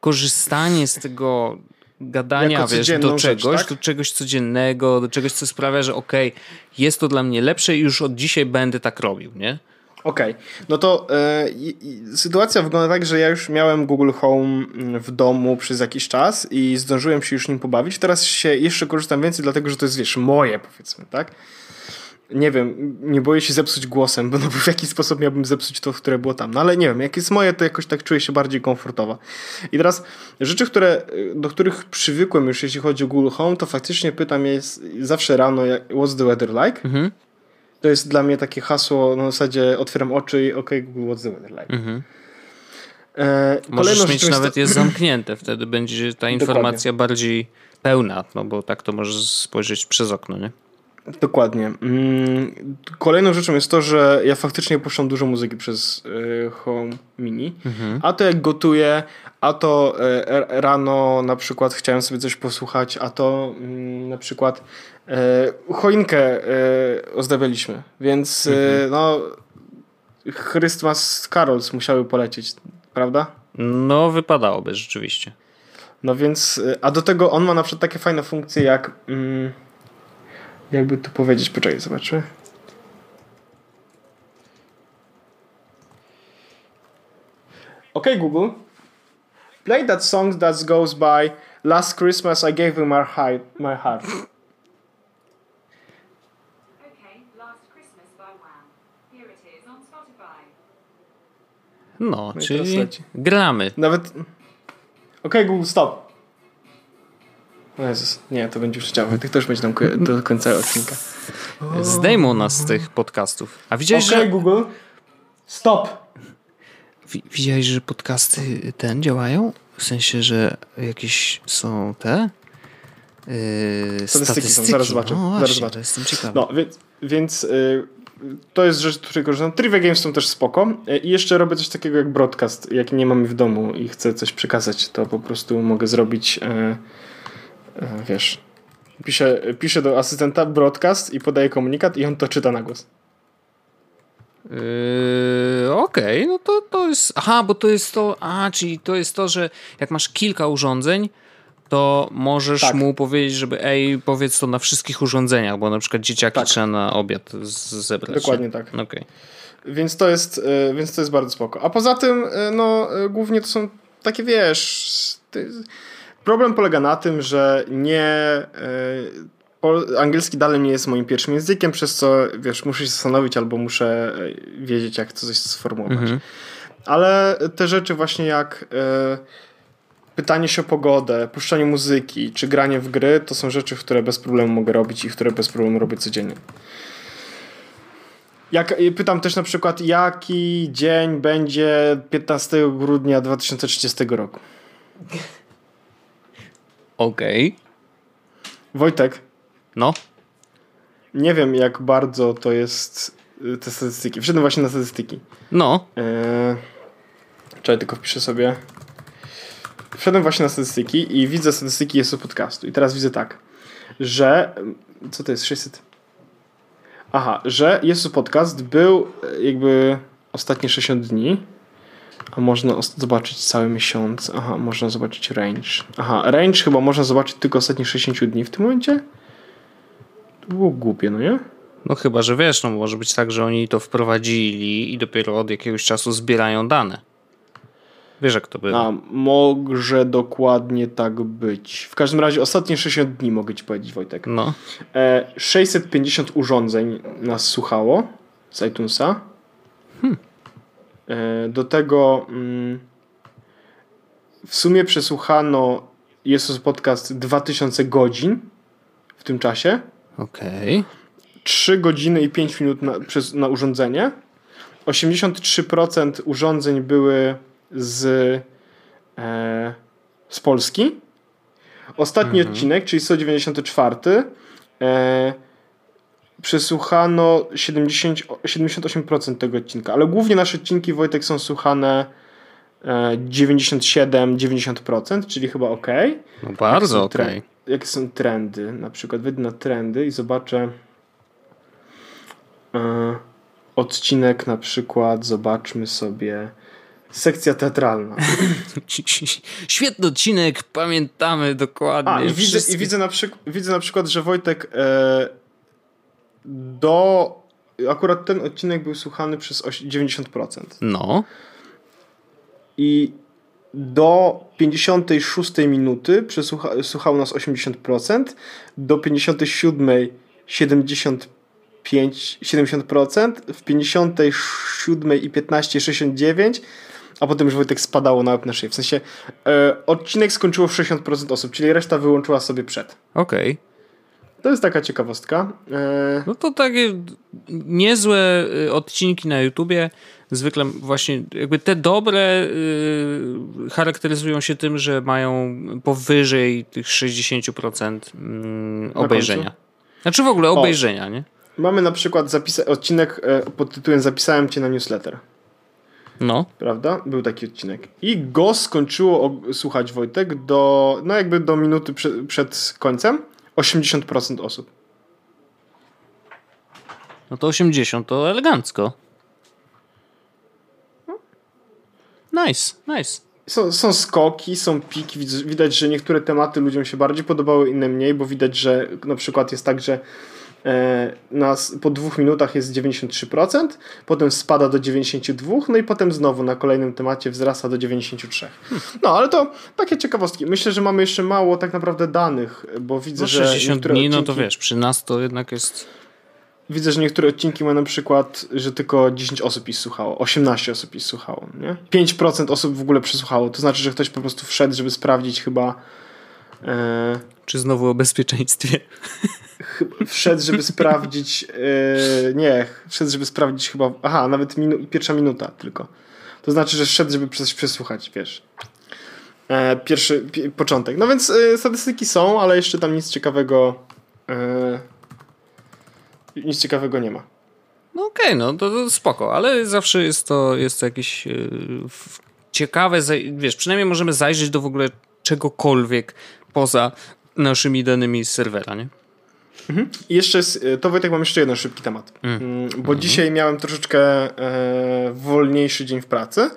korzystanie z tego... gadania, wiesz, do czegoś, rzecz, tak? Do czegoś codziennego, do czegoś, co sprawia, że okej, jest to dla mnie lepsze i już od dzisiaj będę tak robił, nie? Okej. No to sytuacja wygląda tak, że ja już miałem Google Home w domu przez jakiś czas i zdążyłem się już nim pobawić. Teraz się jeszcze korzystam więcej, dlatego, że to jest, wiesz, moje, powiedzmy, tak? Nie wiem, nie boję się zepsuć głosem, bo no, w jaki sposób miałbym zepsuć to, które było tam. No ale nie wiem, jak jest moje, to jakoś tak czuję się bardziej komfortowo. I teraz rzeczy, do których przywykłem już, jeśli chodzi o Google Home, to faktycznie pytam je zawsze rano, what's the weather like? Mhm. To jest dla mnie takie hasło, na zasadzie otwieram oczy i okej, Google, what's the weather like? Mhm. Możesz mieć nawet jest zamknięte, wtedy będzie ta informacja bardziej pełna, no bo tak to możesz spojrzeć przez okno, nie? Dokładnie. Kolejną rzeczą jest to, że ja faktycznie puszczam dużo muzyki przez Home Mini. Mhm. A to jak gotuję, a to rano na przykład chciałem sobie coś posłuchać, a to na przykład choinkę ozdabialiśmy, więc no Christmas Carols musiały polecieć, prawda? No wypadałoby rzeczywiście. No więc, a do tego on ma na przykład takie fajne funkcje jak... Jakby tu powiedzieć, poczekaj, zobaczmy. Okay, Google. Play that song that goes by Last Christmas I Gave You My Heart. Okay, Last Christmas by Wham. Here it is on Spotify. No, czyli gramy. Nawet... Okay, Google, stop. O Jezus, nie, to będzie już chciało. Tych też będzie tam do końca odcinka. Zdejmą nas z tych podcastów. A widziałeś, że... Google, stop! Widziałeś, że podcasty ten działają? W sensie, że jakieś są te... Statystyki są, zaraz zobaczę. No właśnie, zaraz zobaczę. Jestem ciekawy. No, więc to jest rzecz, której korzystam. Trivia Games są też spoko. I jeszcze robię coś takiego jak broadcast. Jak nie mamy w domu i chcę coś przekazać, to po prostu mogę zrobić... Wiesz, piszę do asystenta broadcast i podaję komunikat i on to czyta na głos. Okej, no to jest... Aha, bo to jest to... A, czyli to jest to, że jak masz kilka urządzeń, to możesz mu powiedzieć, żeby powiedz to na wszystkich urządzeniach, bo na przykład dzieciaki trzeba na obiad zebrać. Dokładnie tak. Okej. Więc to jest bardzo spoko. A poza tym, no, głównie to są takie, wiesz... Problem polega na tym, że angielski dalej nie jest moim pierwszym językiem, przez co, wiesz, muszę się zastanowić albo muszę wiedzieć, jak coś sformułować. Mhm. Ale te rzeczy właśnie jak pytanie się o pogodę, puszczanie muzyki czy granie w gry, to są rzeczy, które bez problemu mogę robić i które bez problemu robię codziennie. Jak pytam też na przykład, jaki dzień będzie 15 grudnia 2030 roku? Okej. Wojtek. No? Nie wiem, jak bardzo to jest te statystyki. Wszedłem właśnie na statystyki. No. Czekaj, tylko wpiszę sobie. Wszedłem właśnie na statystyki i widzę statystyki Jesu Podcastu. I teraz widzę tak, że... Co to jest? 600? Aha, że Jesu Podcast był jakby ostatnie 60 dni A można zobaczyć cały miesiąc. Aha, można zobaczyć range. Aha, range chyba można zobaczyć tylko ostatnie 60 dni w tym momencie? To było głupie, no nie? No chyba, że wiesz, no może być tak, że oni to wprowadzili i dopiero od jakiegoś czasu zbierają dane. Wiesz, jak to było. A, może dokładnie tak być. W każdym razie ostatnie 60 dni mogę ci powiedzieć, Wojtek. No. 650 urządzeń nas słuchało z iTunesa. Do tego w sumie przesłuchano Jesus Podcast 2000 godzin w tym czasie. Okej. 3 godziny i 5 minut na urządzenie. 83% urządzeń były z Polski. Ostatni odcinek, czyli 194, przesłuchano 78% tego odcinka, ale głównie nasze odcinki, Wojtek, są słuchane 97-90%, czyli chyba okej. No bardzo okej. Jakie są trendy? Na przykład wejdę na trendy i zobaczę odcinek, na przykład zobaczmy sobie sekcja teatralna. Świetny odcinek, pamiętamy dokładnie. Widzę na przykład, że Wojtek akurat ten odcinek był słuchany przez 90%. No. I do 56 minuty słuchało nas 80%, do 57 70%, w 57 i 15 69%, a potem już Wojtek spadało na łeb na szyję. W sensie odcinek skończyło w 60% osób, czyli reszta wyłączyła sobie przed. Okej. To jest taka ciekawostka. No to takie niezłe odcinki na YouTubie. Zwykle właśnie jakby te dobre charakteryzują się tym, że mają powyżej tych 60% obejrzenia. Znaczy w ogóle obejrzenia, nie? Mamy na przykład odcinek pod tytułem Zapisałem Cię na newsletter. No. Prawda? Był taki odcinek. I go skończyło słuchać, Wojtek, do minuty przed końcem. 80% osób. No to 80% to elegancko. Nice. Są skoki, są piki. Widać, że niektóre tematy ludziom się bardziej podobały, inne mniej, bo widać, że na przykład jest tak, że nas po 2 minutach jest 93%, potem spada do 92%, no i potem znowu na kolejnym temacie wzrasta do 93%. No, ale to takie ciekawostki. Myślę, że mamy jeszcze mało tak naprawdę danych, bo widzę, że 60 dni, odcinki, no to wiesz, przy nas to jednak jest... Widzę, że niektóre odcinki mają na przykład, że tylko 10 osób ich słuchało, 18 osób ich słuchało, nie? 5% osób w ogóle przesłuchało, to znaczy, że ktoś po prostu wszedł, żeby sprawdzić chyba... Czy znowu o bezpieczeństwie? Wszedł, żeby sprawdzić... wszedł, żeby sprawdzić chyba... Aha, nawet pierwsza minuta tylko. To znaczy, że wszedł, żeby coś przesłuchać, wiesz. Pierwszy początek. No więc statystyki są, ale jeszcze tam nic ciekawego... nic ciekawego nie ma. No okej, no to spoko, ale zawsze jest to jakieś ciekawe... Wiesz, przynajmniej możemy zajrzeć do w ogóle czegokolwiek poza naszymi danymi z serwera, nie? I jeszcze Wojtek, mam jeszcze jeden szybki temat, bo dzisiaj miałem troszeczkę wolniejszy dzień w pracy.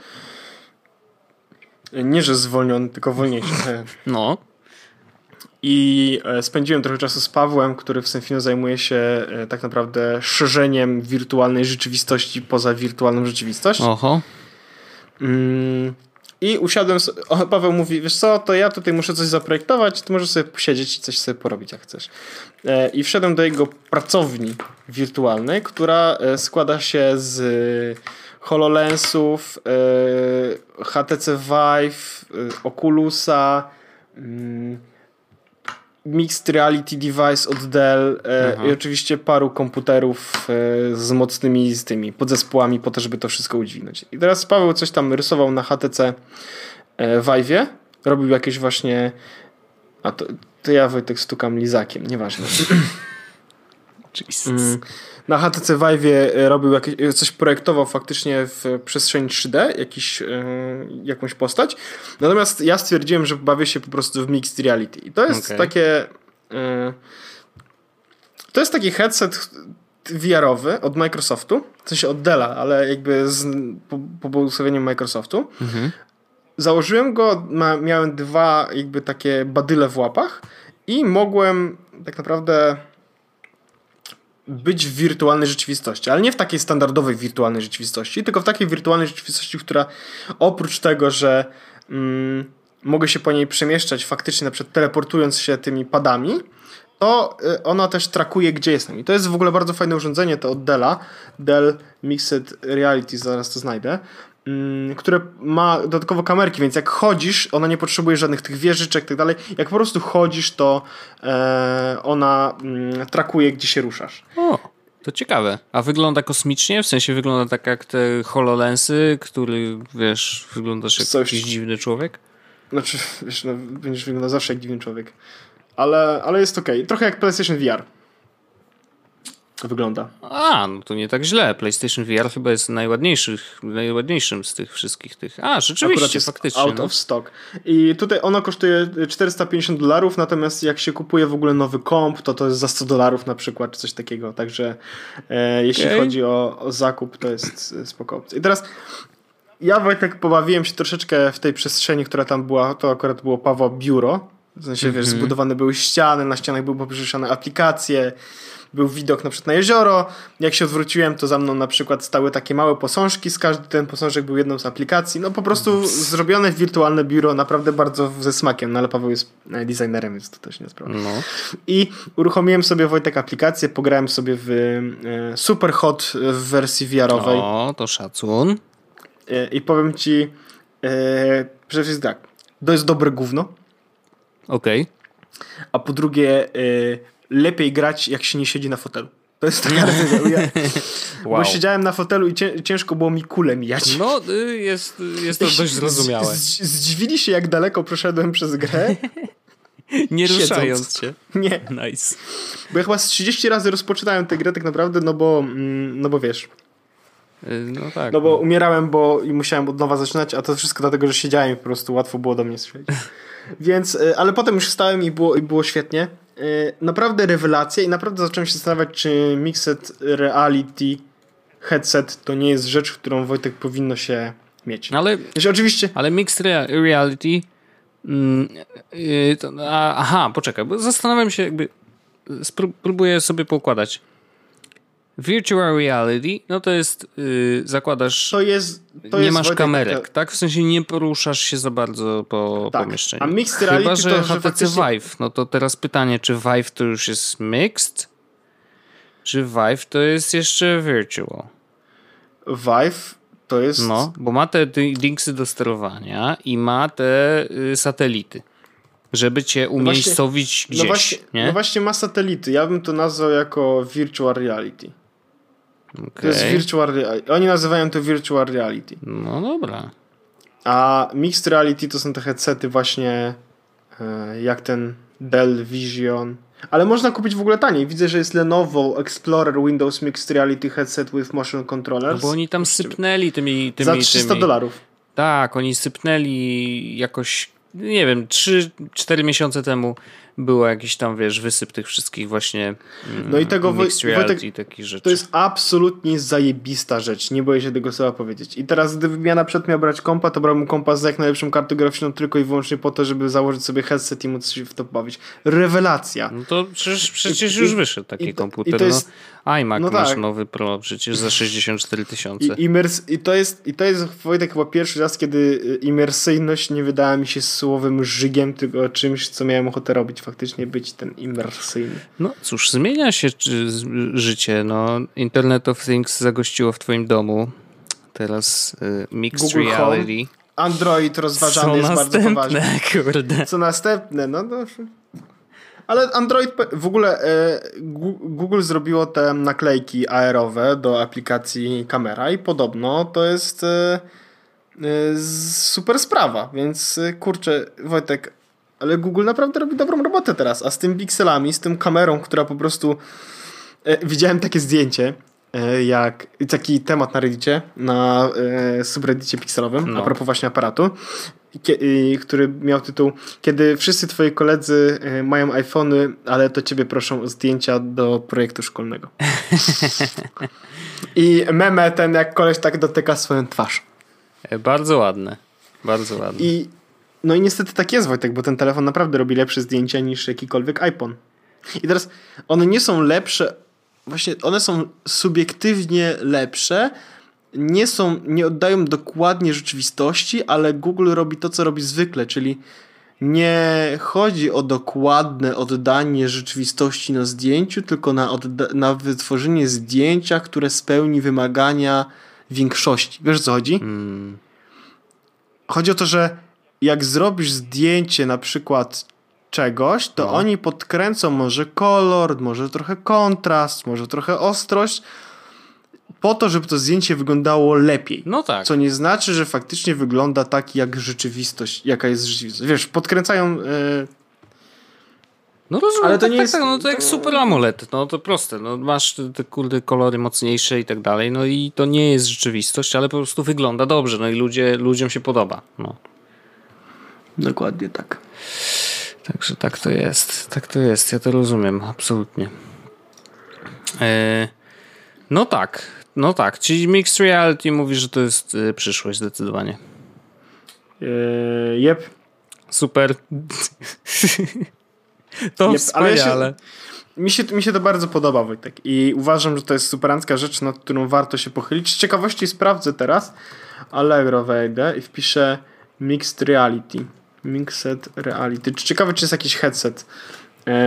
Nie, że zwolniony, tylko wolniejszy. No. I spędziłem trochę czasu z Pawłem, który w Senfino zajmuje się tak naprawdę szerzeniem wirtualnej rzeczywistości poza wirtualną rzeczywistość. Oho. I usiadłem, Paweł mówi, wiesz co, to ja tutaj muszę coś zaprojektować, ty możesz sobie posiedzieć i coś sobie porobić, jak chcesz. I wszedłem do jego pracowni wirtualnej, która składa się z HoloLensów, HTC Vive, Oculusa, Mixed Reality Device od Dell i oczywiście paru komputerów z mocnymi z tymi podzespołami po to, żeby to wszystko udźwignąć. I teraz Paweł coś tam rysował na HTC Vive'ie, robił jakieś właśnie... A to ja, Wojtek, stukam lizakiem, nieważne. Na HTC Vive'ie robił coś projektował faktycznie w przestrzeni 3D, jakąś postać. Natomiast ja stwierdziłem, że bawię się po prostu w Mixed Reality. I to jest taki headset VR-owy od Microsoftu, w sensie od Della, ale jakby po błogosławieniu Microsoftu. Mhm. Założyłem go, miałem dwa jakby takie badyle w łapach i mogłem tak naprawdę być w wirtualnej rzeczywistości, ale nie w takiej standardowej wirtualnej rzeczywistości, tylko w takiej wirtualnej rzeczywistości, która oprócz tego, że mogę się po niej przemieszczać faktycznie, na przykład teleportując się tymi padami, to ona też trakuje, gdzie jestem. I to jest w ogóle bardzo fajne urządzenie, to od Della, Dell Mixed Reality, zaraz to znajdę, które ma dodatkowo kamerki, więc jak chodzisz, ona nie potrzebuje żadnych tych wieżyczek i tak dalej. Jak po prostu chodzisz, to ona trakuje, gdzie się ruszasz. O, to ciekawe. A wygląda kosmicznie? W sensie wygląda tak jak te HoloLensy, który, wiesz, wyglądasz jak jakiś dziwny człowiek? Znaczy, wiesz, no, będziesz wyglądał zawsze jak dziwny człowiek. Ale jest okej. Trochę jak PlayStation VR. Wygląda. A, no to nie tak źle. PlayStation VR chyba jest najładniejszym z tych wszystkich tych. A, rzeczywiście, jest faktycznie. Out of stock. I tutaj ono kosztuje $450, natomiast jak się kupuje w ogóle nowy komp, to jest za $100 na przykład, czy coś takiego. Także jeśli chodzi o zakup, to jest spoko opcja. I teraz ja, Wojtek, pobawiłem się troszeczkę w tej przestrzeni, która tam była. To akurat było Pawła biuro. W sensie, wiesz, zbudowane były ściany, na ścianach były poprzeszane aplikacje, był widok na przykład na jezioro. Jak się odwróciłem, to za mną na przykład stały takie małe posążki, z każdy ten posążek był jedną z aplikacji. No po prostu zrobione wirtualne biuro, naprawdę bardzo ze smakiem, no ale Paweł jest designerem, więc to też nie jest problem. No. I uruchomiłem sobie, Wojtek, aplikację, pograłem sobie w Superhot w wersji VR-owej. O, to szacun. I powiem ci, przede wszystkim tak, to jest dobre gówno. Okej. A po drugie, lepiej grać, jak się nie siedzi na fotelu. To jest taka recenzja. Wow. Bo siedziałem na fotelu i ciężko było mi kulę mijać. No, jest to dość zrozumiałe. Zdziwili się, jak daleko przeszedłem przez grę. Nie ruszając się. Nie. Nice. Bo ja chyba z 30 razy rozpoczynałem tę grę tak naprawdę, no bo wiesz... No tak. No bo umierałem, i musiałem od nowa zaczynać, a to wszystko dlatego, że siedziałem i po prostu łatwo było do mnie strzelić. Więc, ale potem już wstałem i było świetnie. Naprawdę rewelacja i naprawdę zacząłem się zastanawiać, czy Mixed Reality headset to nie jest rzecz, którą, Wojtek, powinno się mieć. Ale Mixed Reality... poczekaj, bo zastanawiam się, jakby... Spróbuję sobie poukładać. Virtual Reality, no to jest zakładasz, nie masz kamerek, tak? W sensie nie poruszasz się za bardzo po pomieszczeniu. A Mixed Reality chyba, że HTC Vive, no to teraz pytanie, czy Vive to już jest Mixed? Czy Vive to jest jeszcze Virtual? Vive to jest... No, bo ma te linksy do sterowania i ma te satelity. Żeby cię umiejscowić gdzieś. No właśnie ma satelity. Ja bym to nazwał jako Virtual Reality. Okay. To jest Virtual Reality. Oni nazywają to Virtual Reality. No dobra. A Mixed Reality to są te headsety właśnie jak ten Dell Vision. Ale można kupić w ogóle taniej. Widzę, że jest Lenovo Explorer Windows Mixed Reality Headset with Motion Controllers. No bo oni tam sypnęli tymi za $300. Tak, oni sypnęli jakoś... Nie wiem, 3-4 miesiące temu było jakiś tam, wiesz, wysyp tych wszystkich właśnie no i tego mixed reality i takich rzeczy. To jest absolutnie zajebista rzecz, nie boję się tego słowa powiedzieć. I teraz, gdybym ja na przykład miał brać kompa, to brałbym kompa z jak najlepszą kartą graficzną tylko i wyłącznie po to, żeby założyć sobie headset i móc się w to bawić. Rewelacja. No to przecież już wyszedł taki komputer. To jest, no, iMac no masz tak. Nowy Pro przecież za $64,000. I to jest, Wojtek, chyba pierwszy raz, kiedy imersyjność nie wydała mi się słowem żygiem, tylko czymś, co miałem ochotę robić, faktycznie być ten imersyjny. No cóż, zmienia się życie, no. Internet of Things zagościło w twoim domu. Teraz Mixed Google Reality. Home. Android rozważany jest bardzo poważnie. Co następne, no. Ale Android, w ogóle Google zrobiło te naklejki AR-owe do aplikacji kamera i podobno to jest super sprawa, więc kurczę, Wojtek, ale Google naprawdę robi dobrą robotę teraz, a z tym pikselami, z tym kamerą, która po prostu... Widziałem takie zdjęcie, jak taki temat na Reddicie, na subreddicie pikselowym, no. A propos właśnie aparatu, który miał tytuł Kiedy wszyscy twoi koledzy mają iPhony, ale to ciebie proszą o zdjęcia do projektu szkolnego. I meme ten, jak koleś tak dotyka swoją twarz. Bardzo ładne. Bardzo ładne. I, no i niestety tak jest, Wojtek, bo ten telefon naprawdę robi lepsze zdjęcia niż jakikolwiek iPhone. I teraz one nie są lepsze, właśnie one są subiektywnie lepsze, nie oddają dokładnie rzeczywistości, ale Google robi to, co robi zwykle, czyli nie chodzi o dokładne oddanie rzeczywistości na zdjęciu, tylko na wytworzenie zdjęcia, które spełni wymagania większości. Wiesz, o co chodzi? Hmm. Chodzi o to, że jak zrobisz zdjęcie na przykład czegoś, to oni podkręcą może kolor, może trochę kontrast, może trochę ostrość, po to, żeby to zdjęcie wyglądało lepiej. No tak. Co nie znaczy, że faktycznie wygląda tak, jak rzeczywistość, jaka jest rzeczywistość. Wiesz, podkręcają... No rozumiem, ale to tak, nie jest... tak, no to jak Super AMOLED, no to proste, no masz te kurde kolory mocniejsze i tak dalej, no i to nie jest rzeczywistość, ale po prostu wygląda dobrze, no i ludziom się podoba. No. Dokładnie tak. Także tak to jest, ja to rozumiem, absolutnie. No tak, czyli Mixed Reality mówi, że to jest przyszłość zdecydowanie. Jep. Super. To wspaniale. Ale mi się to bardzo podoba, Wojtek, i uważam, że to jest superancka rzecz, nad którą warto się pochylić. Z ciekawości sprawdzę teraz, Allegro wejdę i wpiszę Mixed Reality. Ciekawe, czy jest jakiś headset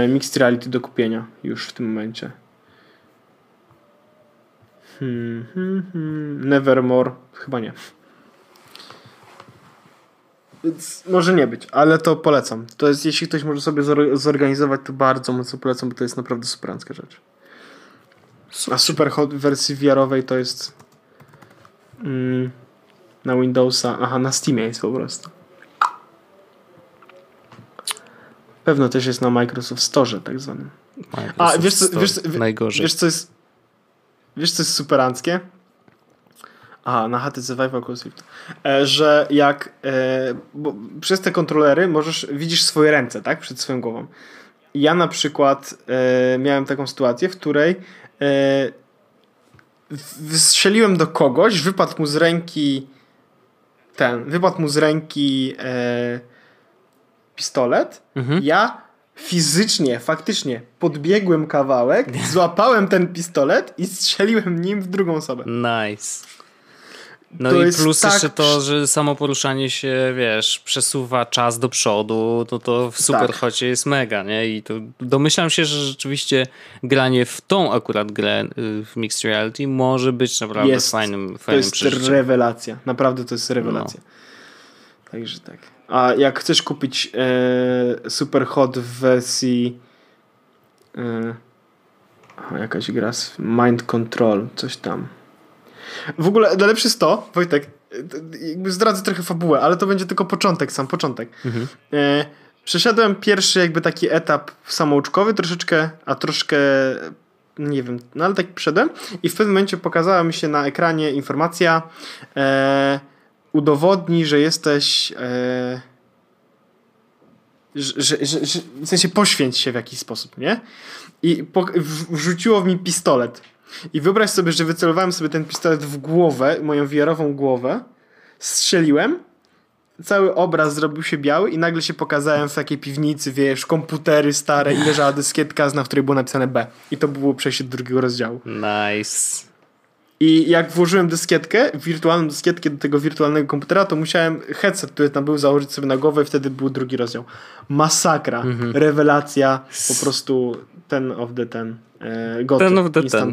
Mixed Reality do kupienia już w tym momencie. Nevermore. Chyba nie. Więc może nie być, ale to polecam. To jest, jeśli ktoś może sobie zorganizować, to bardzo mocno polecam, bo to jest naprawdę superancka rzecz. A Superhot w wersji VR-owej to jest na Windowsa. Aha, na Steamie jest po prostu. Pewno też jest na Microsoft Store tak zwanym. A wiesz co jest superanckie? Aha, na HTC Vive Oculus, że jak bo przez te kontrolery widzisz swoje ręce, tak? Przed swoją głową. Ja na przykład miałem taką sytuację, w której wystrzeliłem do kogoś, wypadł mu z ręki pistolet. Mhm. Ja faktycznie podbiegłem kawałek, złapałem ten pistolet i strzeliłem nim w drugą osobę. Nice. No to i plus tak... jeszcze to, że samo poruszanie się, wiesz, przesuwa czas do przodu, to w Superhocie jest mega, nie? I to domyślam się, że rzeczywiście granie w tą akurat grę w Mixed Reality może być naprawdę fajnym przeżyciem. To jest rewelacja. Naprawdę to jest rewelacja. No. Także tak. A jak chcesz kupić Superhot w wersji jakaś gra z Mind Control, coś tam. W ogóle najlepszy jest to, Wojtek, jakby zdradzę trochę fabułę, ale to będzie tylko sam początek. Mhm. Przeszedłem pierwszy jakby taki etap samouczkowy, troszeczkę nie wiem, no ale tak przeszedłem i w pewnym momencie pokazała mi się na ekranie informacja udowodnij, że jesteś w sensie poświęć się w jakiś sposób, nie? I wrzuciło w mi pistolet. I wyobraź sobie, że wycelowałem sobie ten pistolet w głowę, moją VR-ową głowę, strzeliłem, cały obraz zrobił się biały i nagle się pokazałem w takiej piwnicy, wiesz, komputery stare i leżała dyskietka, na której było napisane B. I to było przejście do drugiego rozdziału. Nice. I jak włożyłem dyskietkę, wirtualną dyskietkę do tego wirtualnego komputera, to musiałem headset, który tam był, założyć sobie na głowę i wtedy był drugi rozdział. Masakra, rewelacja, po prostu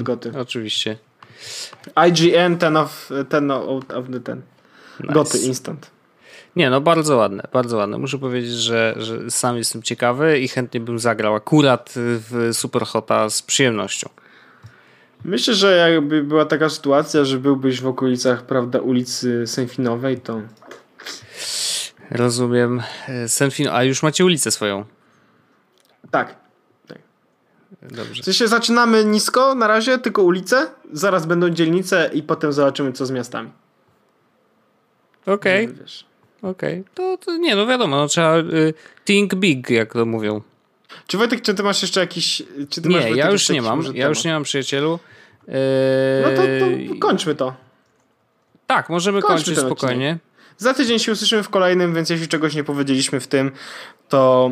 goty. Oczywiście. IGN, ten of the ten. Nice. Goty, instant. Nie, no bardzo ładne. Muszę powiedzieć, że sam jestem ciekawy i chętnie bym zagrał akurat w Superhota z przyjemnością. Myślę, że jakby była taka sytuacja, że byłbyś w okolicach, prawda, ulicy Senfinowej, to... Rozumiem. A już macie ulicę swoją? Tak. Dobrze. W sensie zaczynamy nisko na razie, tylko ulice, zaraz będą dzielnice i potem zobaczymy, co z miastami. Okej. Okej. To nie, no wiadomo, no, trzeba think big, jak to mówią. Czy Wojtek, czy ty masz jeszcze jakiś... Czy ty nie, masz, Wojtek, ja już nie mam. Ja już nie mam, przyjacielu. No to kończmy to. Tak, możemy kończyć spokojnie. Odcinek. Za tydzień się usłyszymy w kolejnym, więc jeśli czegoś nie powiedzieliśmy w tym, to...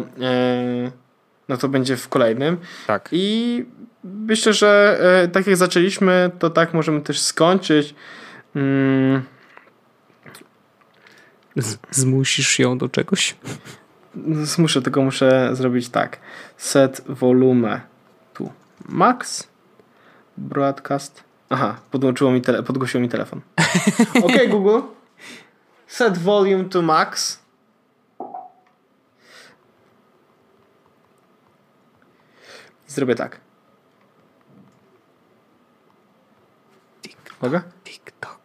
no to będzie w kolejnym. Tak. I myślę, że tak jak zaczęliśmy, to tak możemy też skończyć. Zmusisz ją do czegoś? Zmuszę, tylko muszę zrobić tak. Set volume tu max. Broadcast. Aha, podgłosiło mi telefon. Okej, Google. Set volume to max. Zrobię tak. Mogę? TikTok.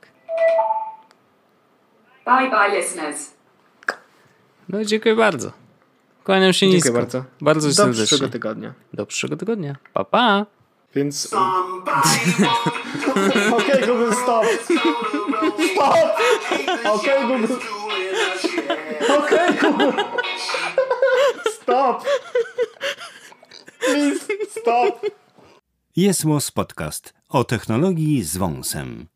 Bye bye, listeners. No dziękuję bardzo. Kłaniam się nisko. Dziękuję bardzo. Bardzo serdecznie. Do przyszłego tygodnia. Do przyszłego tygodnia. Pa, pa. Więc... Okej, Google, stop. Stop. Okej, Google. Okej, Google. Stop. Please, stop. Jest Podcast o technologii z wąsem.